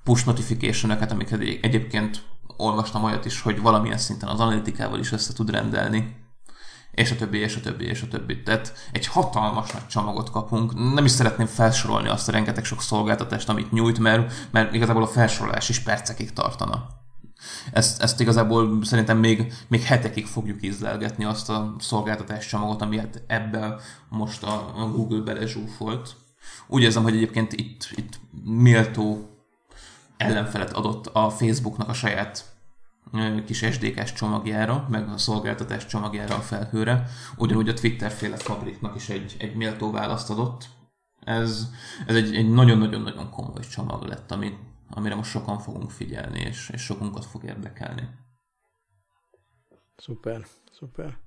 push notification-öket, amiket egyébként olvastam olyat is, hogy valamilyen szinten az analitikával is össze tud rendelni, és a többi, és a többi, és a többi. Tehát egy hatalmas nagy csomagot kapunk. Nem is szeretném felsorolni azt a rengeteg sok szolgáltatást, amit nyújt, mert, mert igazából a felsorolás is percekig tartana. Ezt, ezt igazából szerintem még, még hetekig fogjuk ízlelgetni azt a szolgáltatás csomagot, ami hát ebben most a Google belezsúfolt. Úgy érzem, hogy egyébként itt, itt méltó ellenfelet adott a Facebooknak a saját kis es dé ká-s csomagjára, meg a szolgáltatás csomagjára, a felhőre. Ugyanúgy a Twitter-féle fabriknak is egy, egy méltó választ adott. Ez, ez egy, egy nagyon-nagyon-nagyon komoly csomag lett, ami, amire most sokan fogunk figyelni, és, és sokunkat fog érdekelni. Szuper, szuper.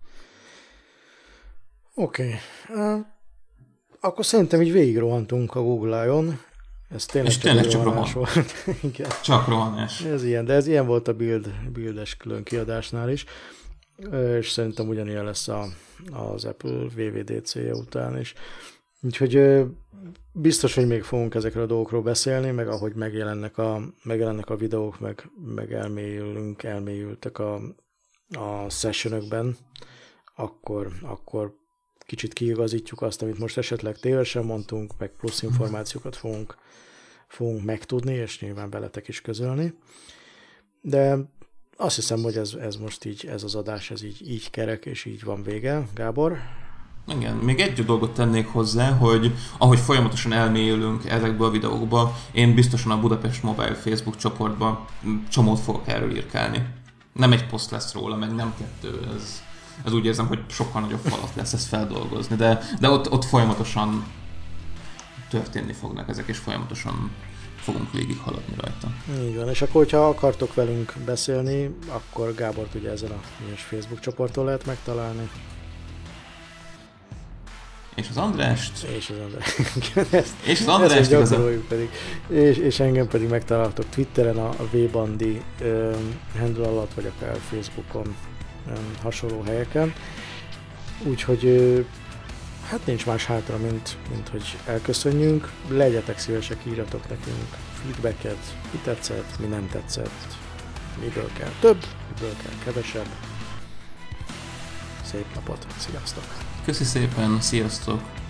Oké. Okay. Uh, akkor szerintem így végigrohantunk a Google I O-n. Ez tényleg, és tényleg csak rohanás rohan. volt. Igen. Csak rohanás. Ez ilyen, de ez ilyen volt a build, buildes külön kiadásnál is, és szerintem ugyanilyen lesz a, az Apple W W D C-je után is. Úgyhogy biztos, hogy még fogunk ezekre a dolgokról beszélni, meg ahogy megjelennek a, megjelennek a videók, meg, meg elmélyülünk, elmélyültek a, a sessionökben, akkor, akkor kicsit kiigazítjuk azt, amit most esetleg tévesen mondtunk, meg plusz információkat fogunk, fogunk megtudni, és nyilván veletek is közölni. De azt hiszem, hogy ez, ez most így, ez az adás, ez így, így kerek, és így van vége. Gábor? Igen, még egy dolgot tennék hozzá, hogy ahogy folyamatosan elmélyülünk ezekből a videókba, én biztosan a Budapest Mobile Facebook csoportban csomót fogok erről írkálni. Nem egy poszt lesz róla, meg nem kettő, ez... Ez úgy érzem, hogy sokkal nagyobb falat lesz ezt feldolgozni, de, de ott, ott folyamatosan történni fognak ezek, és folyamatosan fogunk végig haladni rajta. Így van, és akkor, hogyha akartok velünk beszélni, akkor Gábort ugye ezen a Facebook csoporton lehet megtalálni. És az Andrást. És az Andrást. és az Andrást igazán. Pedig. És, és engem pedig megtaláltok Twitteren a vbandi uh, handle alatt, vagy akár Facebookon. Hasonló helyeken. Úgyhogy hát nincs más hátra, mint, mint hogy elköszönjünk. Legyetek szívesek, írjatok nekünk feedbacket, mi tetszett, mi nem tetszett, miből kell több, miből kell kevesebb. Szép napot, sziasztok! Köszi szépen, sziasztok!